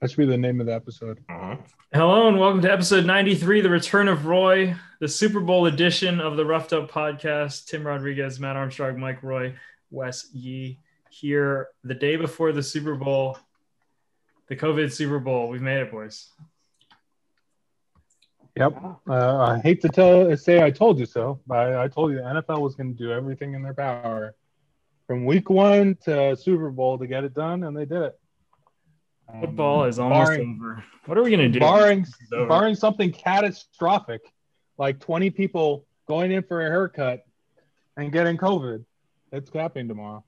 That should be the name of the episode. Uh-huh. Hello and welcome to episode 93, The Return of Roy, the Super Bowl edition of the Roughed Up Podcast. Tim Rodriguez, Matt Armstrong, Mike Roy, Wes Yee here the day before the Super Bowl, the COVID Super Bowl. We've made it, boys. Yep. I hate to say I told you so, but I told you the NFL was going to do everything in their power from week one to Super Bowl to get it done, and they did it. Football is almost over. What are we going to do? Barring something catastrophic, like 20 people going in for a haircut and getting COVID. It's happening tomorrow.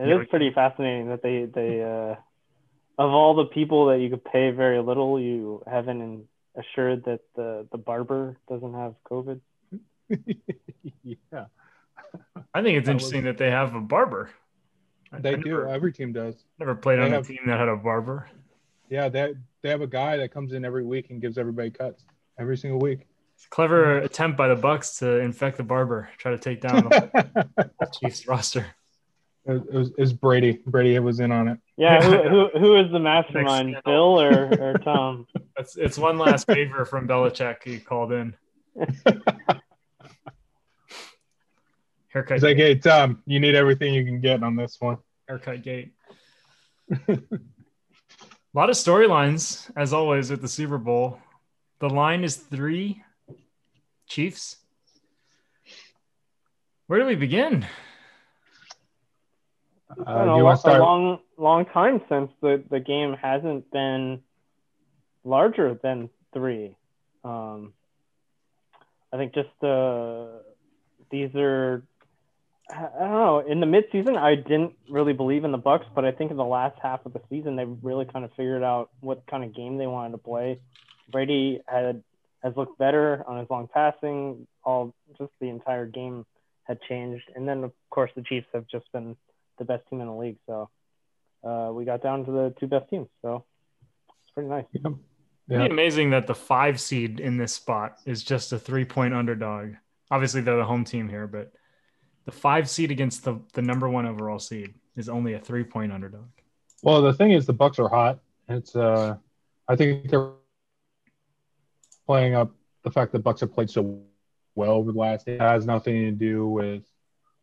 It is pretty fascinating that they of all the people that you could pay very little, you haven't assured that the barber doesn't have COVID. Yeah. I think it's interesting that they have a barber. Every team does. Never played on a team that had a barber. Yeah, they have a guy that comes in every week and gives everybody cuts every single week. It's a clever attempt by the Bucs to infect the barber, try to take down the Chiefs roster. It was Brady. Brady was in on it. Yeah, who is the mastermind, Bill or Tom? It's one last favor from Belichick. He called in. Haircut. He's like, hey, Tom, you need everything you can get on this one. Haircut gate. A lot of storylines, as always, at the Super Bowl. The line is 3, Chiefs. Where do we begin? A long time since the game hasn't been larger than 3. I think just these are, I don't know, in the midseason, I didn't really believe in the Bucs, but I think in the last half of the season, they really kind of figured out what kind of game they wanted to play. Brady has looked better on his long passing. Just the entire game had changed. And then, of course, the Chiefs have just been the best team in the league. So we got down to the 2 best teams. So it's pretty nice. Yeah. It'd be amazing that the 5 seed in this spot is just a 3-point underdog. Obviously they're the home team here, but the 5 seed against the number 1 overall seed is only a 3-point underdog. Well, the thing is the Bucs are hot. It's I think they're playing up the fact that Bucs have played so well over the last. It has nothing to do with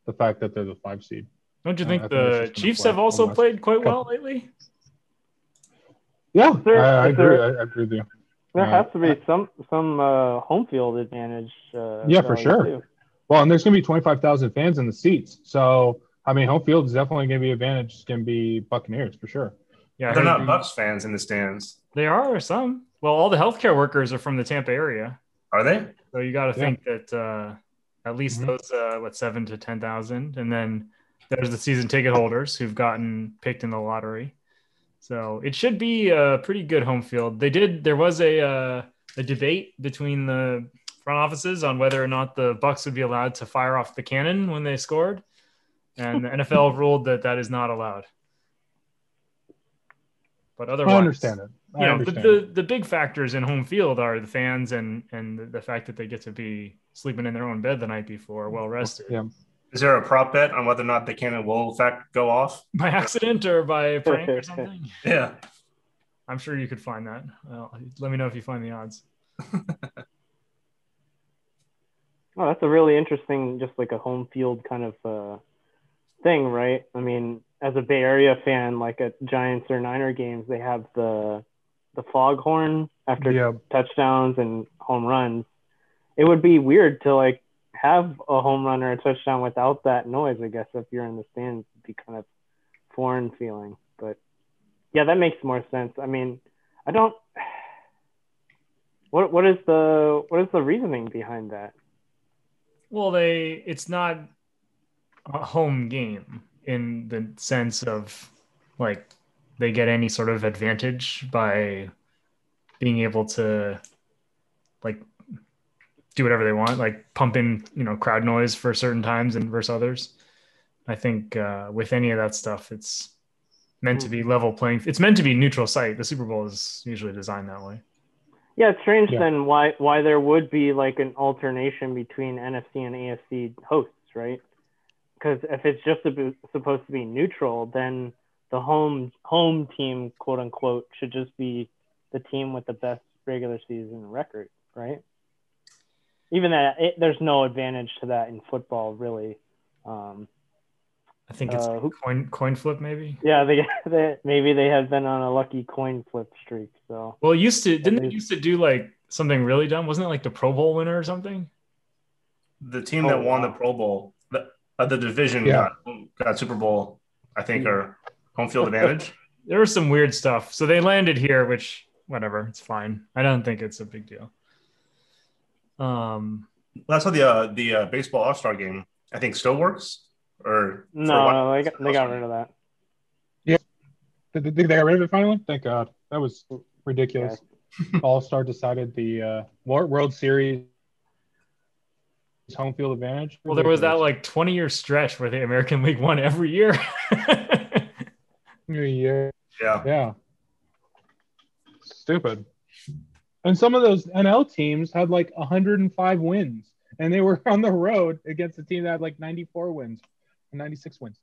the fact that they're the 5 seed. Don't you think the Chiefs have also played quite well lately? Yeah, I agree. I agree with you. There has to be some home field advantage. Yeah, for sure. Too. Well, and there's going to be 25,000 fans in the seats. So, I mean, home field is definitely going to be advantage. It's going to be Buccaneers for sure. Yeah, they're not Bucs fans in the stands. They are some. Well, all the healthcare workers are from the Tampa area. Are they? So you got to think that at least those 7 to 10,000, and then there's the season ticket holders who've gotten picked in the lottery. So it should be a pretty good home field. There was a debate between the front offices on whether or not the Bucs would be allowed to fire off the cannon when they scored. And the NFL ruled that is not allowed. But otherwise, I understand it. The big factors in home field are the fans and the fact that they get to be sleeping in their own bed the night before, well rested. Yeah. Is there a prop bet on whether or not the cannon will, in fact, go off? By accident or by prank or something? Yeah. I'm sure you could find that. Well, let me know if you find the odds. Well, that's a really interesting, just like a home field kind of thing, right? I mean, as a Bay Area fan, like at Giants or Niner games, they have the foghorn after touchdowns and home runs. It would be weird to, like, have a home run or a touchdown without that noise. I guess if you're in the stands, it'd be kind of foreign feeling. But yeah, that makes more sense. I mean, I don't. What is the reasoning behind that? Well, it's not a home game in the sense of like they get any sort of advantage by being able to like do whatever they want, like pump in, crowd noise for certain times and versus others. I think with any of that stuff, it's meant to be level playing. It's meant to be neutral site. The Super Bowl is usually designed that way. Yeah, it's strange then why there would be like an alternation between NFC and AFC hosts, right? Because if it's just supposed to be neutral, then the home team, quote unquote, should just be the team with the best regular season record, right? Even that, there's no advantage to that in football, really. I think it's coin flip, maybe. Yeah, they have been on a lucky coin flip streak. So well, used to do like something really dumb, wasn't it? Like the Pro Bowl winner or something. The team that won the Pro Bowl, the division got Super Bowl, I think, or home field advantage. There was some weird stuff. So they landed here, which whatever, it's fine. I don't think it's a big deal. That's how the baseball All-Star game, I think, still works. Or no, they got rid of that. Yeah, they got rid of it finally. Thank God, that was ridiculous. Yeah. All-Star decided the World Series home field advantage. Well, there was that like 20-year stretch where the American League won every year. Every year, yeah, stupid. And some of those NL teams had like 105 wins, and they were on the road against a team that had like 94 wins. 96 wins.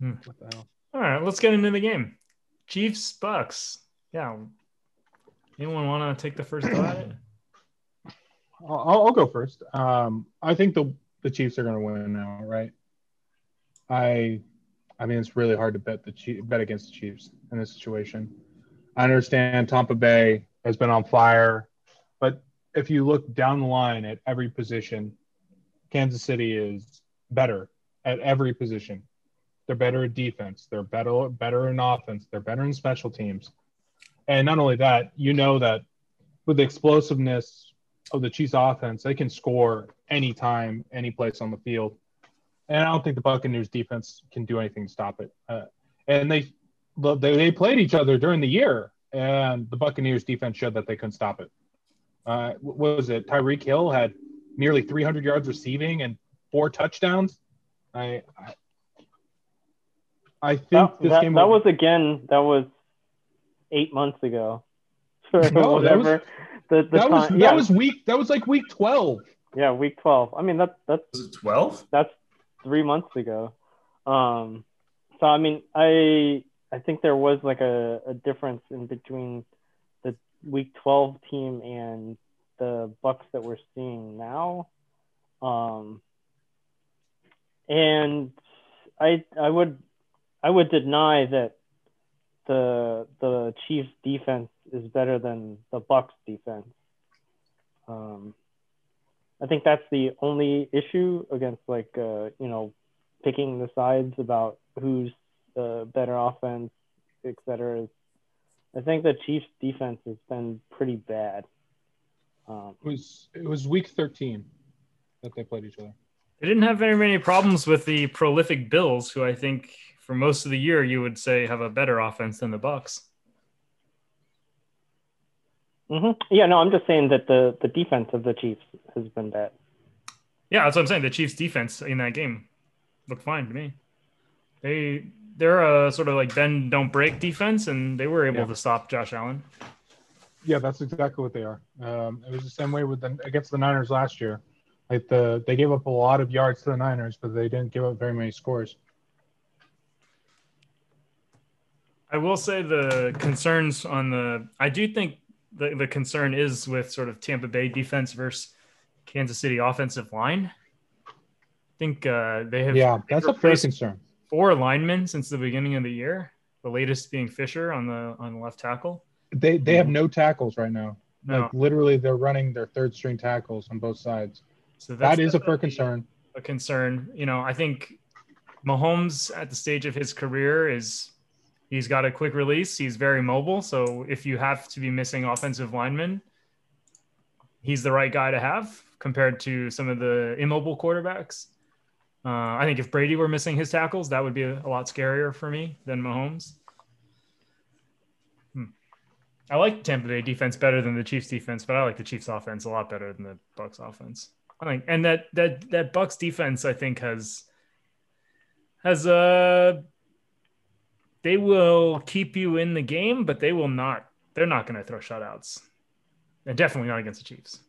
What the hell? All right, let's get into the game. Chiefs, Bucks. Yeah. Anyone want to take the first shot at it? I'll go first. I think the Chiefs are going to win now, right? I mean, it's really hard to bet against the Chiefs in this situation. I understand Tampa Bay has been on fire, but if you look down the line at every position, Kansas City is better at every position. They're better at defense. They're better in offense. They're better in special teams. And not only that, you know that with the explosiveness of the Chiefs offense, they can score anytime, any place on the field. And I don't think the Buccaneers defense can do anything to stop it. And they played each other during the year, and the Buccaneers defense showed that they couldn't stop it. What was it? Tyreek Hill had nearly 300 yards receiving and 4 touchdowns. I think that was 8 months ago. No, whatever. That was like week 12. Yeah, week 12. I mean, that's 12. That's 3 months ago. So I mean, I think there was like a difference in between the week 12 team and the Bucks that we're seeing now, and I would deny that the Chiefs defense is better than the Bucks defense. I think that's the only issue against picking the sides about who's the better offense, etc. I think the Chiefs defense has been pretty bad. It was week 13 that they played each other. They didn't have very many problems with the prolific Bills, who I think for most of the year you would say have a better offense than the Bucs. Mm-hmm. Yeah, no, I'm just saying that the defense of the Chiefs has been bad. Yeah, that's what I'm saying. The Chiefs' defense in that game looked fine to me. They're a sort of like bend don't break defense, and they were able to stop Josh Allen. Yeah, that's exactly what they are. It was the same way against the Niners last year. Like they gave up a lot of yards to the Niners, but they didn't give up very many scores. I will say the concerns on I do think the concern is with sort of Tampa Bay defense versus Kansas City offensive line. I think they have. Yeah, that's a fair concern. 4 linemen since the beginning of the year. The latest being Fisher on the left tackle. They have no tackles right now. No. Like literally, they're running their third string tackles on both sides. So that is a fair concern. A concern, I think Mahomes at the stage of his career he's got a quick release. He's very mobile. So if you have to be missing offensive linemen, he's the right guy to have compared to some of the immobile quarterbacks. I think if Brady were missing his tackles, that would be a lot scarier for me than Mahomes. I like Tampa Bay defense better than the Chiefs defense, but I like the Chiefs offense a lot better than the Bucs offense. I think, and that Bucs defense, I think, has they will keep you in the game, but they're not going to throw shutouts, and definitely not against the Chiefs.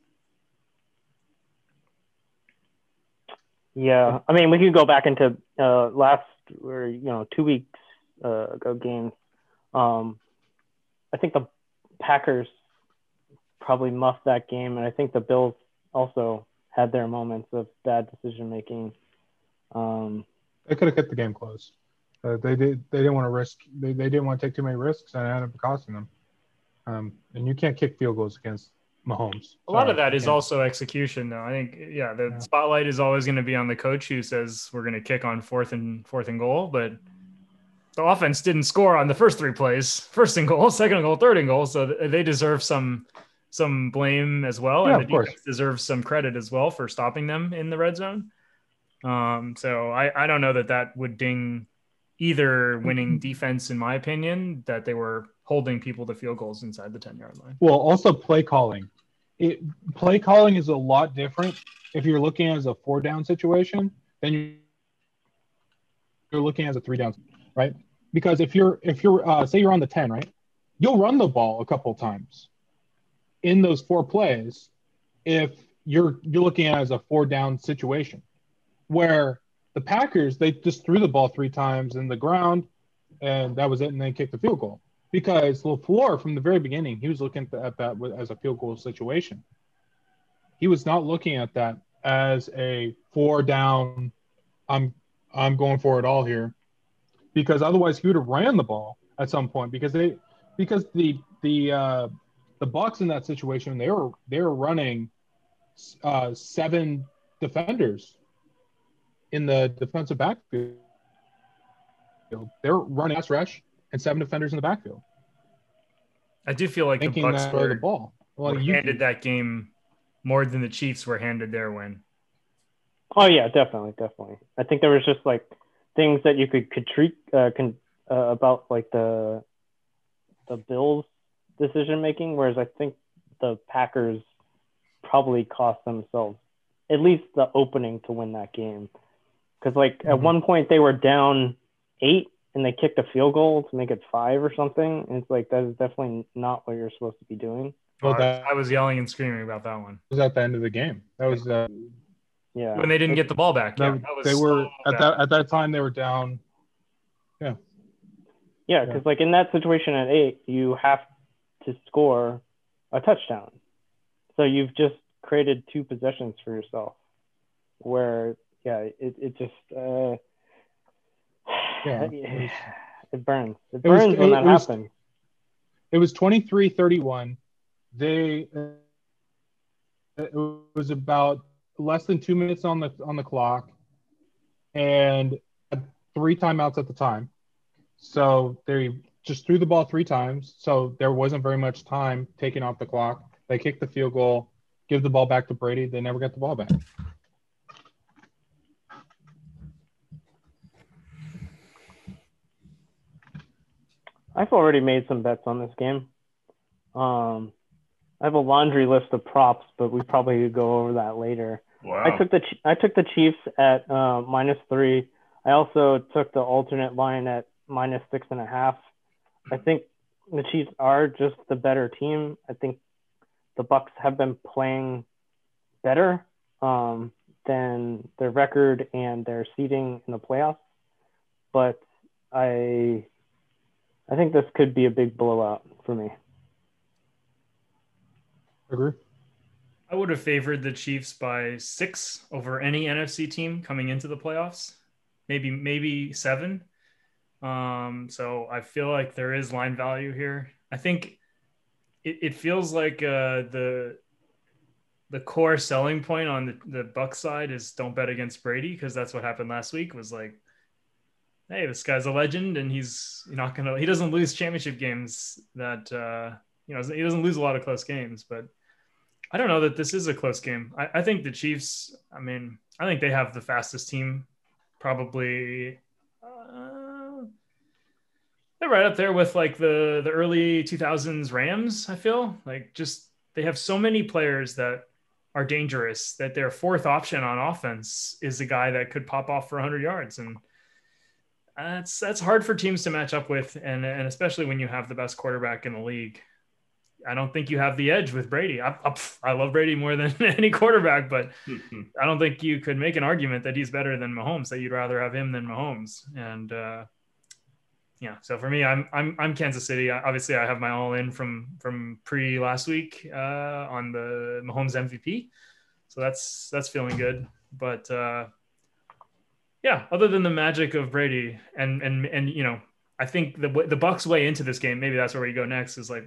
Yeah, I mean, we could go back into last or 2 weeks ago game, I think the Packers probably muffed that game, and I think the Bills also had their moments of bad decision making. They could have kept the game close. They didn't want to risk. They didn't want to take too many risks, and it ended up costing them. And you can't kick field goals against Mahomes. A lot of that is also execution, though. I think, the spotlight is always going to be on the coach who says we're going to kick on fourth and goal, but the offense didn't score on the first three plays: first and goal, second and goal, third and goal. So they deserve some blame as well, and the defense deserves some credit as well for stopping them in the red zone. So I don't know that would ding either winning defense, in my opinion, that they were holding people to field goals inside the 10-yard line. Well, also play calling. Play calling is a lot different. If you're looking at it as a four-down situation, then you're looking at it as a three-down, right? Because if you're say you're on the 10, right, you'll run the ball a couple times in those four plays. If you're looking at it as a four-down situation, where the Packers, they just threw the ball three times in the ground, and that was it, and they kicked the field goal. Because LaFleur, from the very beginning, he was looking at that as a field goal situation. He was not looking at that as a four-down, I'm going for it all here. Because otherwise he would have ran the ball at some point, because the Bucs in that situation, they were running seven defenders in the defensive backfield. They were running pass rush and seven defenders in the backfield. I do feel like the Bucs were handed that game more than the Chiefs were handed their win. Oh, yeah, definitely. I think there was just, things that you could treat about, the Bills' decision-making, whereas I think the Packers probably cost themselves at least the opening to win that game. Because, at one point they were down 8, and they kicked a field goal to make it 5 or something. And it's that is definitely not what you're supposed to be doing. Well, I was yelling and screaming about that one. It was at the end of the game. That was when they didn't get the ball back. At that time they were down. Yeah. Yeah, because in that situation at 8, you have to score a touchdown. So you've just created two possessions for yourself, where it just. It burns. It burns when that happened. It was 23-31. It was about less than 2 minutes on the clock, and three timeouts at the time. So they just threw the ball three times. So there wasn't very much time taken off the clock. They kicked the field goal, give the ball back to Brady. They never got the ball back. I've already made some bets on this game. I have a laundry list of props, but we probably could go over that later. Wow. I took the Chiefs at -3. I also took the alternate line at -6.5. I think the Chiefs are just the better team. I think the Bucs have been playing better than their record and their seeding in the playoffs, but I think this could be a big blowout for me. Agree. I would have favored the Chiefs by 6 over any NFC team coming into the playoffs, maybe 7. So I feel like there is line value here. I think it feels like the core selling point on the Bucs side is don't bet against Brady, because that's what happened last week. Was hey, this guy's a legend, and he doesn't lose championship games that, he doesn't lose a lot of close games, but I don't know that this is a close game. I think the Chiefs, I think they have the fastest team, probably. They're right up there with the early 2000s Rams. I feel they have so many players that are dangerous that their fourth option on offense is a guy that could pop off for 100 yards. And that's hard for teams to match up with, and especially when you have the best quarterback in the league. I don't think you have the edge with Brady. I love Brady more than any quarterback, but I don't think you could make an argument that he's better than Mahomes, that you'd rather have him than Mahomes. And yeah, so for me, I'm Kansas City. Obviously, I have my all in from pre last week on the Mahomes MVP. So that's feeling good. But yeah, other than the magic of Brady and you know, I think the Bucks way into this game, maybe that's where we go next, is like,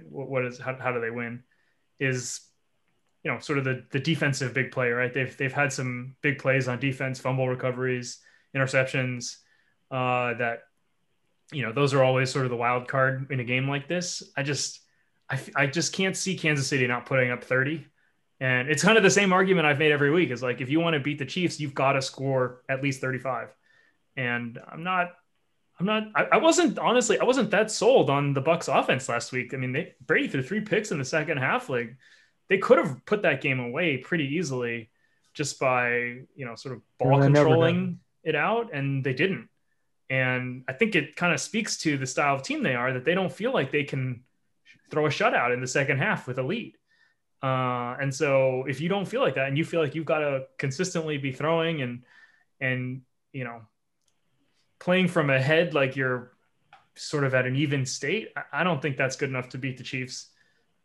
how do they win? Is, you know, sort of the defensive big play, right? They've had some big plays on defense, fumble recoveries, interceptions, that, you know, those are always sort of the wild card in a game like this. I just can't see Kansas City not putting up 30. And it's kind of the same argument I've made every week, is like, if you want to beat the Chiefs, you've got to score at least 35. And I wasn't that sold on the Bucs offense last week. I mean, Brady threw 3 picks in the second half. Like, they could have put that game away pretty easily just by, you know, sort of ball controlling it out. And they didn't. And I think it kind of speaks to the style of team they are, that they don't feel like they can throw a shutout in the second half with a lead. And so if you don't feel like that, and you feel like you've got to consistently be throwing and, you know, playing from ahead, like you're sort of at an even state, I don't think that's good enough to beat the Chiefs.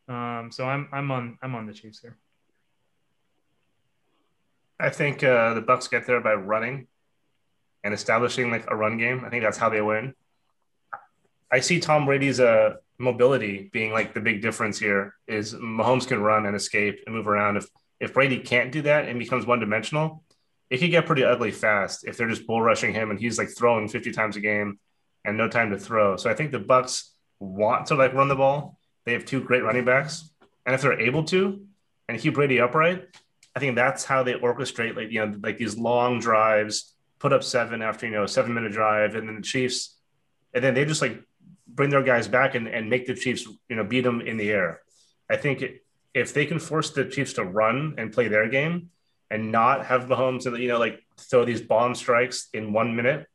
So I'm on the Chiefs here. I think the Bucs get there by running and establishing like a run game. I think that's how they win. I see Tom Brady's mobility being like the big difference here. Is Mahomes can run and escape and move around. If Brady can't do that and becomes one dimensional, it could get pretty ugly fast if they're just bull rushing him and he's like throwing 50 times a game and no time to throw. So I think the Bucs want to like run the ball. They have 2 great running backs. And if they're able to and keep Brady upright, I think that's how they orchestrate, like, you know, like these long drives, put up 7 after, you know, a 7-minute drive. And then the Chiefs, and then they just like bring their guys back and make the Chiefs, you know, beat them in the air. I think if they can force the Chiefs to run and play their game, and not have Mahomes, you know, like throw these bomb strikes in 1 minute,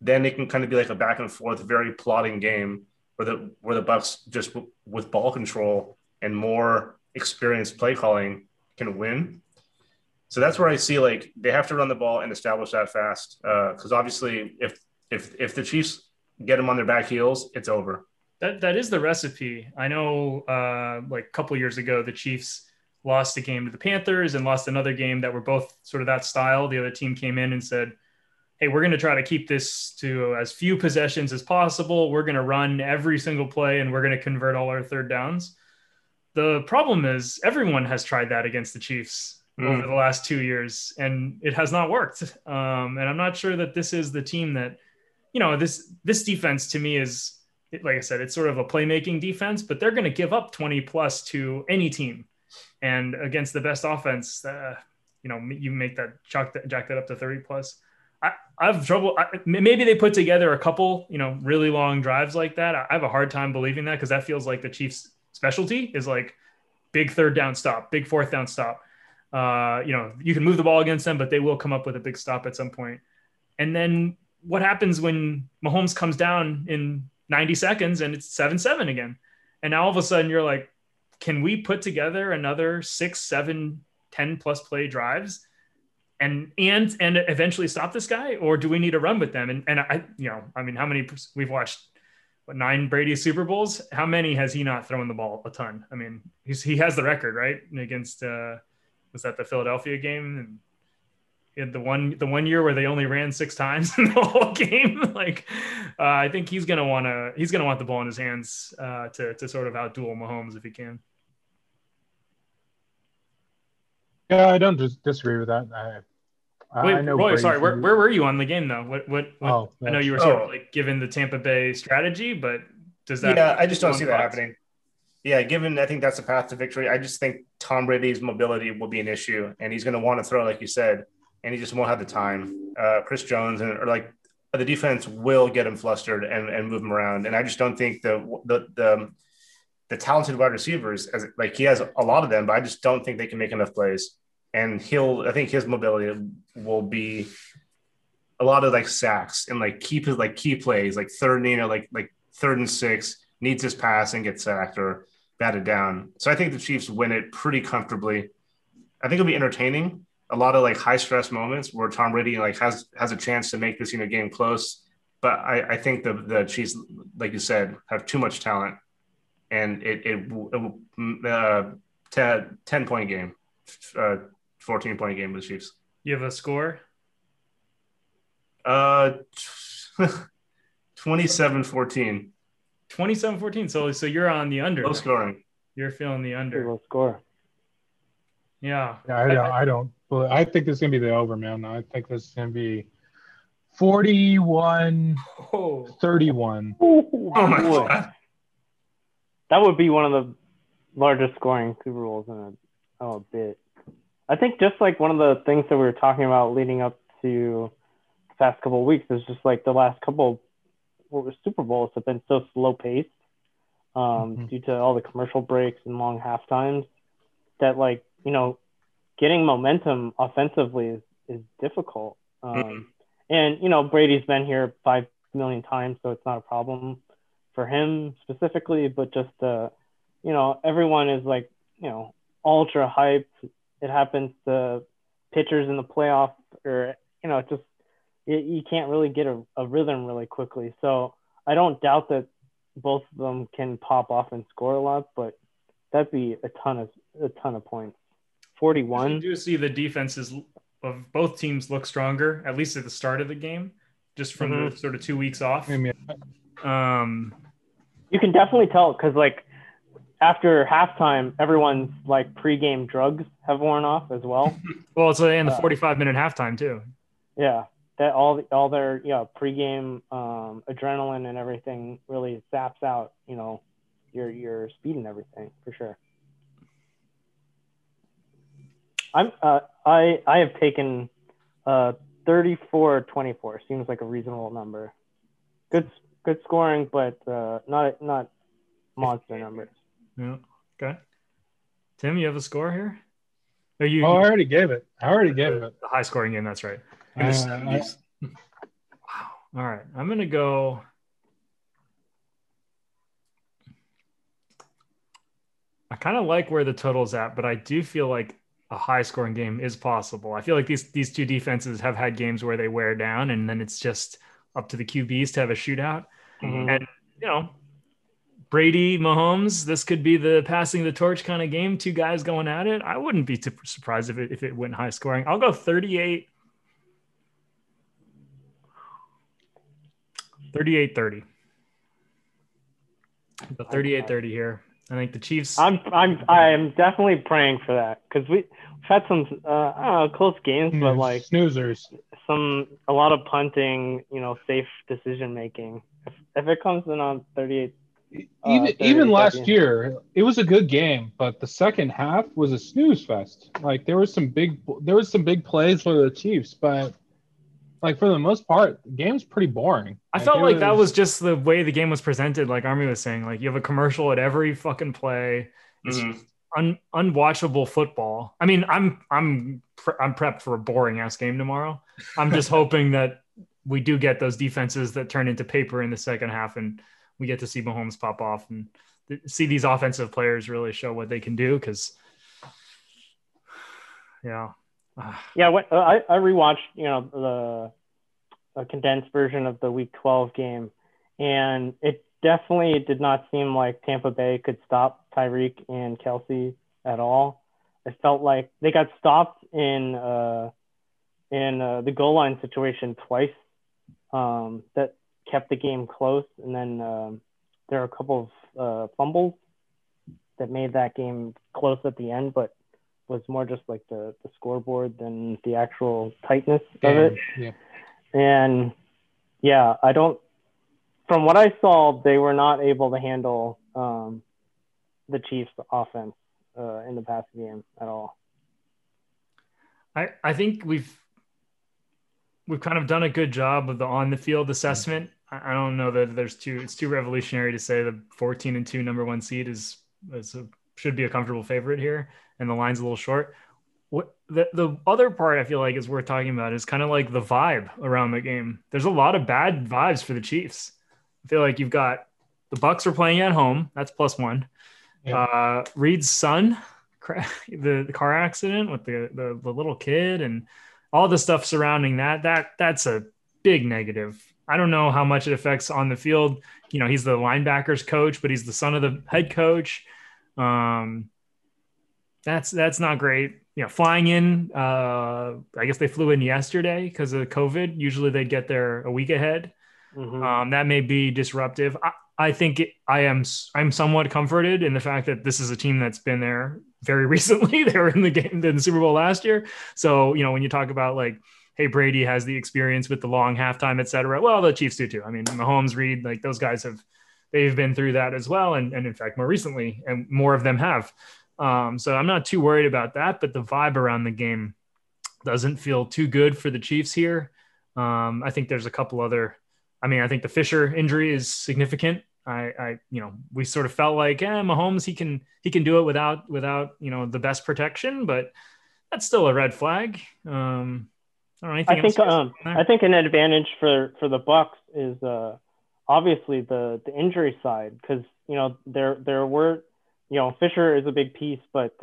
then it can kind of be like a back and forth, very plotting game where the Bucs just with ball control and more experienced play calling can win. So that's where I see like they have to run the ball and establish that fast, because obviously if the Chiefs get them on their back heels, it's over. That is the recipe. I know, like a couple years ago, the Chiefs lost a game to the Panthers and lost another game that were both sort of that style. The other team came in and said, hey, we're going to try to keep this to as few possessions as possible. We're going to run every single play and we're going to convert all our third downs. The problem is everyone has tried that against the Chiefs over the last 2 years and it has not worked. And I'm not sure that this is the team that, you know, this defense to me is, like I said, it's sort of a playmaking defense, but they're going to give up 20 plus to any team. And against the best offense, you know, you make that jack that up to 30 plus. I have trouble. Maybe they put together a couple, you know, really long drives like that. I have a hard time believing that, because that feels like the Chiefs' specialty is like big third down stop, big fourth down stop. You know, you can move the ball against them, but they will come up with a big stop at some point. And then what happens when Mahomes comes down in 90 seconds and it's 7-7 again? And now all of a sudden you're like, can we put together another 6, 7, 10 plus play drives and eventually stop this guy? Or do we need to run with them? And I, you know, I mean, how many we've watched, 9 Brady Super Bowls? How many has he not thrown the ball a ton? I mean, he has the record, right? Against, was that the Philadelphia game? And he had the one year where they only ran 6 times in the whole game. Like, I think he's going to want the ball in his hands, to sort of outduel Mahomes if he can. Yeah, I don't disagree with that. I know. Roy, sorry, where were you on the game though? What? Oh, I know you were sort of like given the Tampa Bay strategy, but does that? Yeah, I just don't see that happening. Yeah, I think that's the path to victory. I just think Tom Brady's mobility will be an issue, and he's going to want to throw, like you said, and he just won't have the time. Chris Jones and or like the defense will get him flustered and move him around. And I just don't think the talented wide receivers, as like he has a lot of them, but I just don't think they can make enough plays. And I think his mobility will be a lot of like sacks and like key plays, like 3rd and 6, needs his pass and gets sacked, or batted down. So I think the Chiefs win it pretty comfortably. I think it'll be entertaining. A lot of like high stress moments where Tom Brady like has a chance to make this, you know, game close. But I think the Chiefs, like you said, have too much talent, and it 10-point game, 14-point game with the Chiefs. You have a score? 27-14. 27-14. So you're on the under. Low scoring. You're feeling the under. Low score. Yeah. I think it's gonna be the over, man. I think this is gonna be 41-31. Oh my God. That would be one of the largest scoring Super Bowls in a bit. I think just like one of the things that we were talking about leading up to the past couple of weeks is just like the last couple of Super Bowls have been so slow paced due to all the commercial breaks and long half times that like, you know, getting momentum offensively is difficult. And, you know, Brady's been here 5 million times, so it's not a problem for him specifically, but just, you know, everyone is like, you know, ultra hyped. It happens to pitchers in the playoff, or, you know, it's just, you can't really get a rhythm really quickly. So I don't doubt that both of them can pop off and score a lot, but that'd be a ton of points. 41. You do see the defenses of both teams look stronger, at least at the start of the game, just from the sort of 2 weeks off. You can definitely tell because, like, after halftime, everyone's, like, pregame drugs have worn off as well. Well, it's in the 45-minute halftime, too. Yeah. That all their, yeah, pregame adrenaline and everything really zaps out, you know, your speed and everything, for sure. I have taken 34-24. Seems like a reasonable number. Good scoring, but not monster numbers. Yeah. Okay. Tim, you have a score here? I already gave it. The high scoring game. That's right. Wow. All right. I'm gonna go. I kind of like where the total's at, but I do feel like a high-scoring game is possible. I feel like these two defenses have had games where they wear down, and then it's just up to the QBs to have a shootout. And, you know, Brady, Mahomes, this could be the passing the torch kind of game, two guys going at it. I wouldn't be too surprised if it went high-scoring. I'll go 38-30. The 38-30 here. I think the Chiefs. I'm definitely praying for that because we've had some close games, but like snoozers, a lot of punting, you know, safe decision making. If it comes in on 38, even last year, it was a good game, but the second half was a snooze fest. Like there was some big plays for the Chiefs, but like for the most part, the game's pretty boring. I felt like that was just the way the game was presented. Like Army was saying, like you have a commercial at every fucking play. It's unwatchable football. I mean, I'm prepped for a boring ass game tomorrow. I'm just hoping that we do get those defenses that turn into paper in the second half, and we get to see Mahomes pop off and see these offensive players really show what they can do. Because, yeah. Yeah, I rewatched, you know, the condensed version of the Week 12 game, and it definitely did not seem like Tampa Bay could stop Tyreek and Kelsey at all. It felt like they got stopped in the goal line situation twice. That kept the game close, and then there are a couple of fumbles that made that game close at the end, but was more just like the scoreboard than the actual tightness of it. Yeah. And yeah, from what I saw, they were not able to handle the Chiefs offense in the past game at all. I think we've kind of done a good job of the on the field assessment. I don't know that it's too revolutionary to say the 14-2 number 1 seed should be a comfortable favorite here, and the line's a little short. What the other part I feel like is worth talking about is kind of like the vibe around the game. There's a lot of bad vibes for the Chiefs. I feel like you've got the Bucs are playing at home. That's +1. Yeah. Reid's son, the car accident with the little kid and all the stuff surrounding that's a big negative. I don't know how much it affects on the field. You know, he's the linebackers coach, but he's the son of the head coach. That's not great. You know, flying in, I guess they flew in yesterday because of COVID. Usually they get there a week ahead. Mm-hmm. That may be disruptive. I think I'm somewhat comforted in the fact that this is a team that's been there very recently. They were in the game, in the Super Bowl last year. So, you know, when you talk about like, hey, Brady has the experience with the long halftime, et cetera. Well, the Chiefs do too. I mean, Mahomes, Reid, like those guys they've been through that as well. And in fact, more recently, and more of them have. So I'm not too worried about that, but the vibe around the game doesn't feel too good for the Chiefs here. I think there's a couple other, I think the Fisher injury is significant. We sort of felt like, Mahomes, he can do it without, you know, the best protection, but that's still a red flag. I think an advantage for the Bucs is obviously the injury side, because you know there were, you know, Fisher is a big piece, but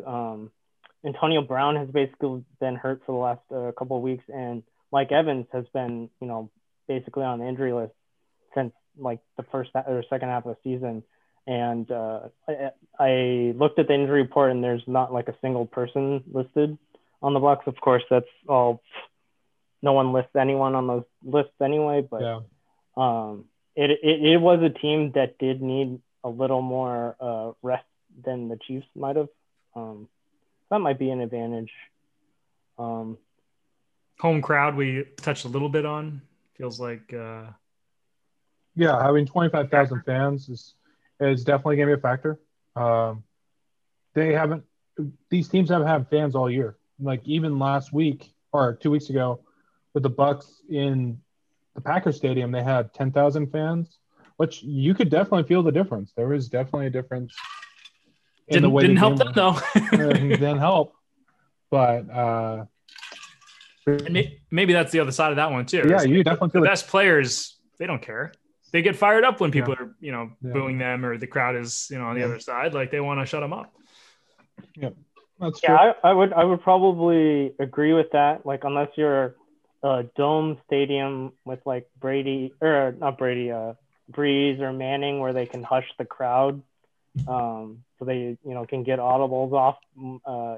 Antonio Brown has basically been hurt for the last couple of weeks, and Mike Evans has been, you know, basically on the injury list since like the first or second half of the season. And I looked at the injury report, and there's not like a single person listed on the Bucs. Of course, that's all. No one lists anyone on those lists anyway, but yeah. It was a team that did need a little more rest than the Chiefs might have. That might be an advantage. Home crowd we touched a little bit on. Feels like having 25,000 fans is definitely going to be a factor. These teams haven't had fans all year. Like even last week or 2 weeks ago, with the Bucks in the Packers stadium, they had 10,000 fans, which you could definitely feel the difference. There was definitely a difference. Didn't help them though. Didn't help, but maybe that's the other side of that one too. Yeah, you definitely feel the best players. They don't care. They get fired up when people are, you know, booing them, or the crowd is, you know, on the other side. Like they want to shut them up. Yep. Yeah, I would probably agree with that. Like unless you're a dome stadium with like Brees or Manning, where they can hush the crowd, so they, you know, can get audibles off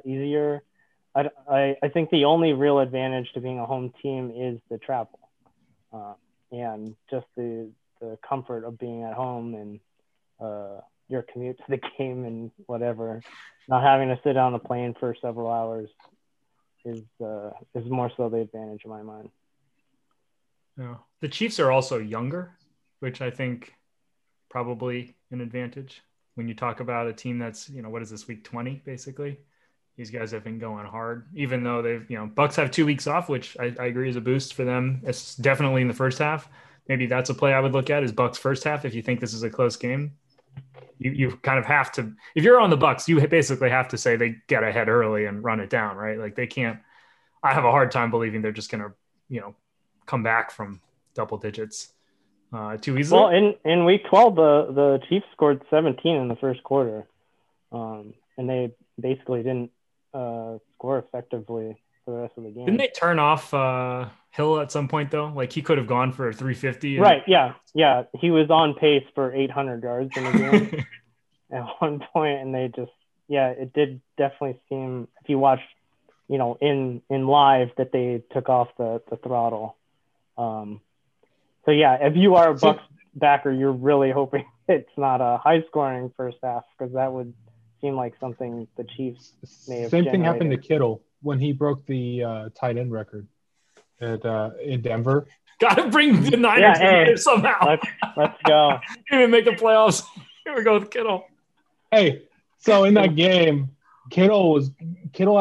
easier. I think the only real advantage to being a home team is the travel, and just the comfort of being at home and your commute to the game and whatever, not having to sit on a plane for several hours is more so the advantage in my mind. Yeah. The Chiefs are also younger, which I think probably an advantage when you talk about a team that's, you know, what is this, week 20, basically. These guys have been going hard, even though they've, you know, Bucks have 2 weeks off, which I agree is a boost for them. It's definitely in the first half. Maybe that's a play I would look at is Bucks first half. If you think this is a close game, you kind of have to, if you're on the Bucks, you basically have to say they get ahead early and run it down, right? Like they can't, I have a hard time believing they're just going to, you know, come back from double digits too easily. Well, in week 12, the Chiefs scored 17 in the first quarter. And they basically didn't score effectively for the rest of the game. Didn't they turn off Hill at some point though? Like he could have gone for 350. Right. Yeah. Yeah. He was on pace for 800 yards in the game at one point, and they just, it did definitely seem, if you watched, you know, in live, that they took off the throttle. So yeah, if you are a Bucks backer, you're really hoping it's not a high scoring first half, because that would seem like something the Chiefs may have. Same thing happened to Kittle when he broke the tight end record in Denver. Got to bring the Niners in here somehow. Let's go. Didn't even make the playoffs. Here we go with Kittle. Hey, so in that game, Kittle had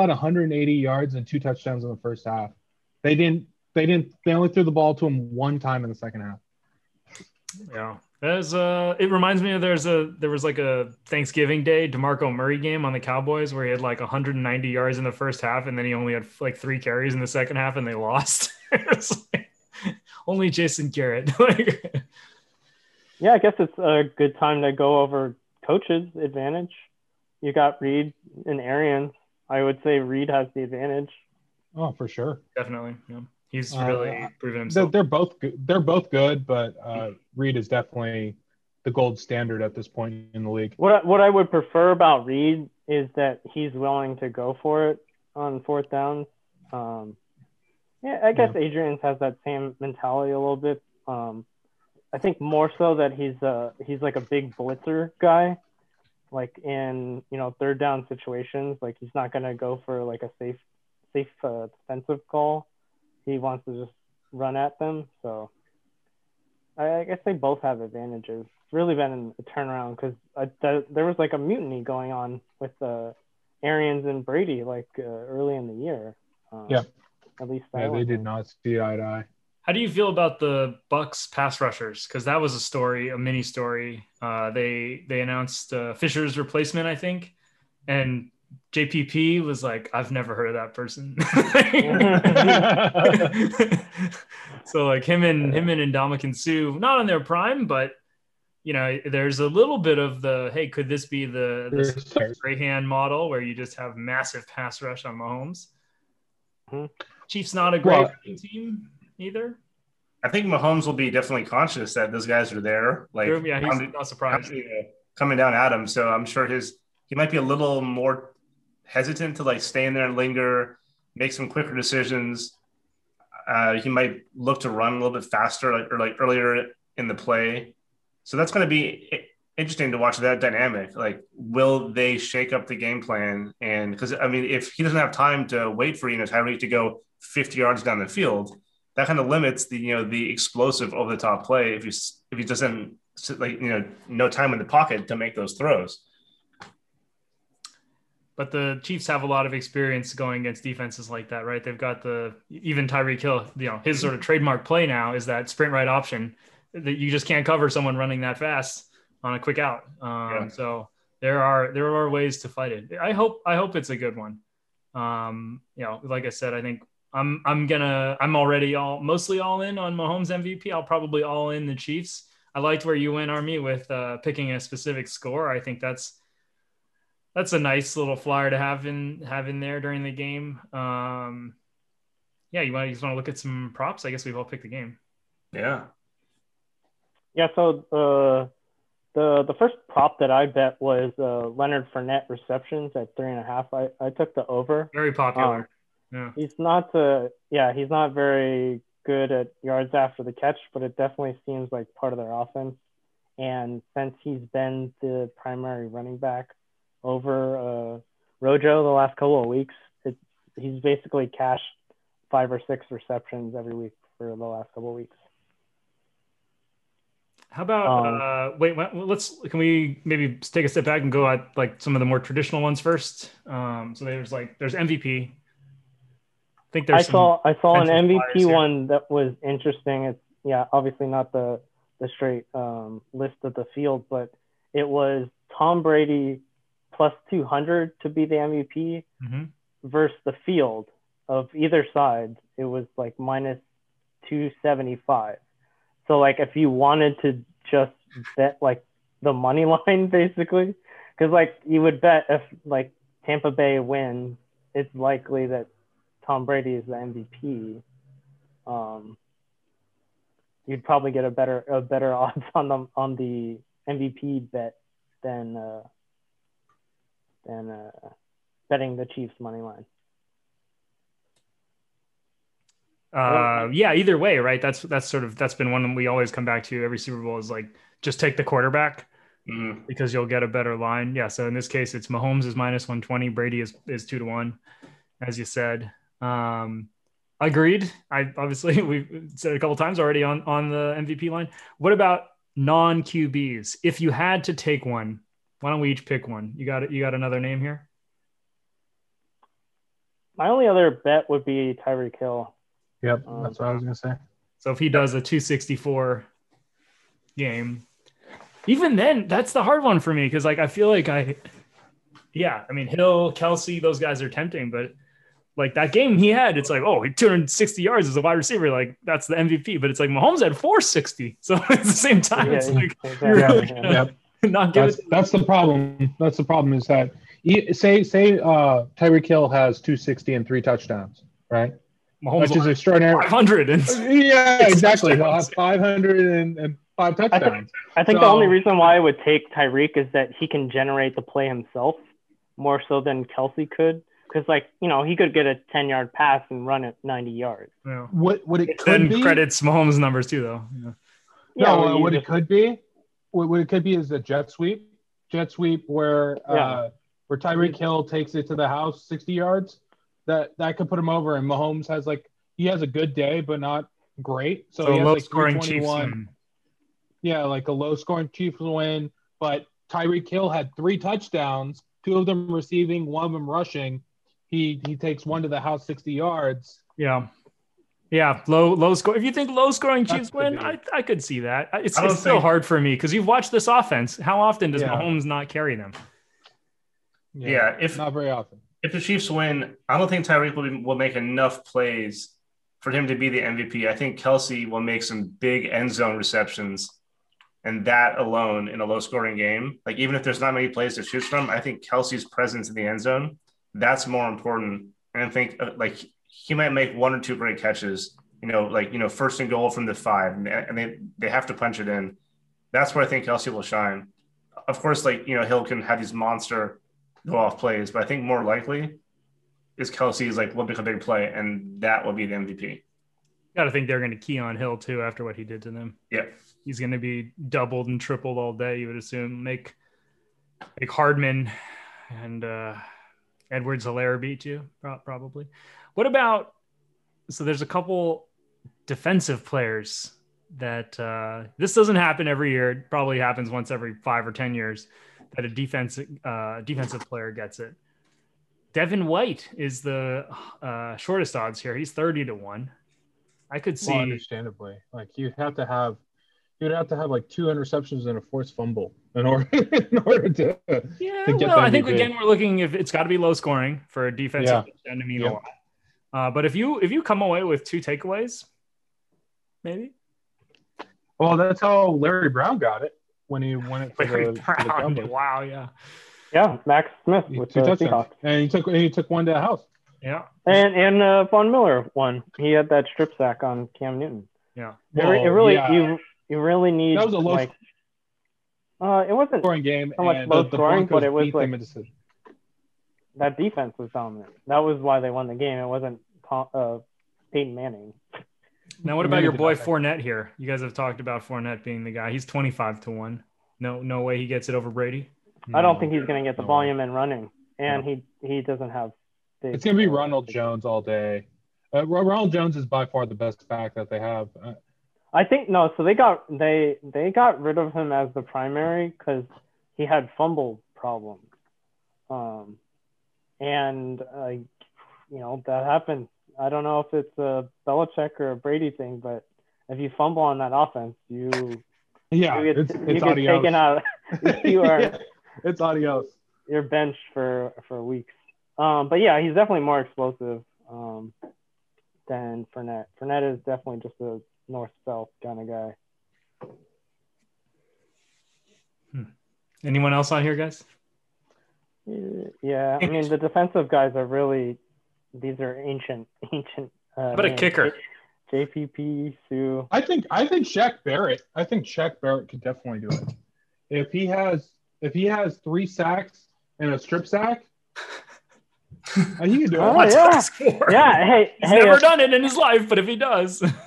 180 yards and 2 touchdowns in the first half. They only threw the ball to him one time in the second half. Yeah. It reminds me of there was like a Thanksgiving Day DeMarco Murray game on the Cowboys where he had like 190 yards in the first half, and then he only had like 3 carries in the second half, and they lost. It's like, only Jason Garrett. Yeah, I guess it's a good time to go over coaches' advantage. you got Reid and Arians. I would say Reid has the advantage. Oh, for sure. Definitely. Yeah. He's really proven himself. They're both good, but Reid is definitely the gold standard at this point in the league. What I would prefer about Reid is that he's willing to go for it on fourth down. I guess Adrian's has that same mentality a little bit. I think more so that he's like a big blitzer guy, like in, you know, third down situations. Like he's not gonna go for like a safe defensive call. He wants to just run at them. So I guess they both have advantages. It's really been a turnaround because there was like a mutiny going on with Arians and Brady like early in the year. At least they did not see eye to eye. How do you feel about the Bucs pass rushers? Because that was a mini story. They announced Fisher's replacement, I think, and JPP was like, I've never heard of that person. So like him and Ndamukong Suh, not on their prime, but you know, there's a little bit of the, hey, could this be the Strahan model where you just have massive pass rush on Mahomes? Mm-hmm. Chiefs not a great team either. I think Mahomes will be definitely conscious that those guys are there. Like, yeah, he's not surprised coming down at him. So I'm sure he might be a little more hesitant to like stay in there and linger, make some quicker decisions. He might look to run a little bit faster, or earlier in the play. So that's going to be interesting to watch that dynamic. Like, will they shake up the game plan? And because I mean, if he doesn't have time to wait for Tyreek to go 50 yards down the field, that kind of limits the explosive over the top play. If he doesn't no time in the pocket to make those throws. But the Chiefs have a lot of experience going against defenses like that, right? They've got even Tyreek Hill, his sort of trademark play now is that sprint right option that you just can't cover someone running that fast on a quick out. So there are ways to fight it. I hope it's a good one. Like I said, I think I'm already mostly all in on Mahomes MVP. I'll probably all in the Chiefs. I liked where you went, Army, with picking a specific score. I think that's a nice little flyer to have in there during the game. You just want to look at some props. I guess we've all picked the game. Yeah. Yeah. So the first prop that I bet was Leonard Fournette receptions at 3.5. I took the over. Very popular. He's not very good at yards after the catch, but it definitely seems like part of their offense. And since he's been the primary running back over Rojo the last couple of weeks, he's basically cashed 5 or 6 receptions every week for the last couple of weeks. How about can we maybe take a step back and go at like some of the more traditional ones first? So there's MVP. I think there's I saw an MVP one that was interesting. It's obviously not the straight list of the field, but it was Tom Brady plus 200 to be the MVP versus the field of either side. It was like minus 275. So like if you wanted to just bet like the money line basically, because like you would bet if like Tampa Bay wins, it's likely that Tom Brady is the MVP. You'd probably get a better odds on the MVP bet than betting the Chiefs money line. Either way, right? That's been one we always come back to every Super Bowl is like just take the quarterback because you'll get a better line. Yeah, so in this case, it's Mahomes is minus 120, Brady is 2-1, as you said. Agreed. I obviously we've said a couple times already on the MVP line. What about non-QBs? If you had to take one, why don't we each pick one? You got another name here? My only other bet would be Tyreek Hill. Yep, that's what I was going to say. So if he does a 264 game, even then, that's the hard one for me because, like, I feel like Hill, Kelsey, those guys are tempting, but, like, that game he had, it's like, oh, 260 yards as a wide receiver. Like, that's the MVP. But it's like Mahomes had 460. So at the same time, it's like – Not that's the problem. That's the problem is that Say Tyreek Hill has 260 and 3 touchdowns, right? Mahomes, which is extraordinary. 500 and yeah, exactly. He'll have 500 and 5 touchdowns. I think the only reason why I would take Tyreek is that he can generate the play himself more so than Kelsey could. Because, he could get a 10-yard pass and run it 90 yards. Yeah. What it could be credits Mahomes' numbers too, though. Yeah. What it could be is a jet sweep. Jet sweep where Tyreek Hill takes it to the house 60 yards. That could put him over, and Mahomes has he has a good day, but not great. So he has low-scoring Chiefs win. Yeah, a low-scoring Chiefs win. But Tyreek Hill had 3 touchdowns, 2 of them receiving, 1 of them rushing. He takes 1 to the house 60 yards. Yeah. Yeah, low score. If you think low-scoring Chiefs win, I could see that. It's still hard for me because you've watched this offense. How often does Mahomes not carry them? Yeah, not very often. If the Chiefs win, I don't think Tyreek will make enough plays for him to be the MVP. I think Kelsey will make some big end zone receptions, and that alone in a low-scoring game, even if there's not many plays to shoot from, I think Kelsey's presence in the end zone, that's more important. And I think he might make 1 or 2 great catches, first and goal from the 5, and they have to punch it in. That's where I think Kelsey will shine. Of course, Hill can have these monster go-off plays, but I think more likely is Kelsey's will make a big play, and that will be the MVP. Got to think they're going to key on Hill, too, after what he did to them. Yeah. He's going to be doubled and tripled all day, you would assume. Make Hardman and Edwards-Helaire beat you, probably. What about – so there's a couple defensive players that this doesn't happen every year. It probably happens once every 5 or 10 years that a defensive player gets it. Devin White is the shortest odds here. He's 30-1. I could see – understandably. You'd have to have 2 interceptions and a forced fumble in order to to get that. I think again we're looking if it's got to be low scoring for a defensive touchdown to mean a lot. But if you come away with 2 takeaways, maybe. Well, that's how Larry Brown got it when he won it for the Wow, yeah. Yeah, Max Smith with 2 touchdowns. And he took 1 to the house. Yeah. And Von Miller won. He had that strip sack on Cam Newton. Yeah. You really need that was a low it wasn't scoring game so much low scoring, but it was that defense was dominant. That was why they won the game. It wasn't Peyton Manning. Now, what about your boy Fournette here? You guys have talked about Fournette being the guy. He's 25-1. No way he gets it over Brady. No, I don't think he's going to get the volume in running, and he doesn't have. It's going to be Ronald Jones all day. Ronald Jones is by far the best back that they have. I think no. So they got rid of him as the primary because he had fumble problems, and that happened. I don't know if it's a Belichick or a Brady thing, but if you fumble on that offense, you get taken out. You are it's adios. You're benched for weeks. But yeah, he's definitely more explosive than Fournette. Fournette is definitely just a north-south kind of guy. Anyone else on here, guys? Yeah, I mean, the defensive guys are really – these are ancient. What a kicker. JPP, Sue. I think Shaq Barrett. I think Shaq Barrett could definitely do it. If he has 3 sacks and a strip sack, he can do it. Oh, yeah. Yeah, he's never done it in his life, but if he does –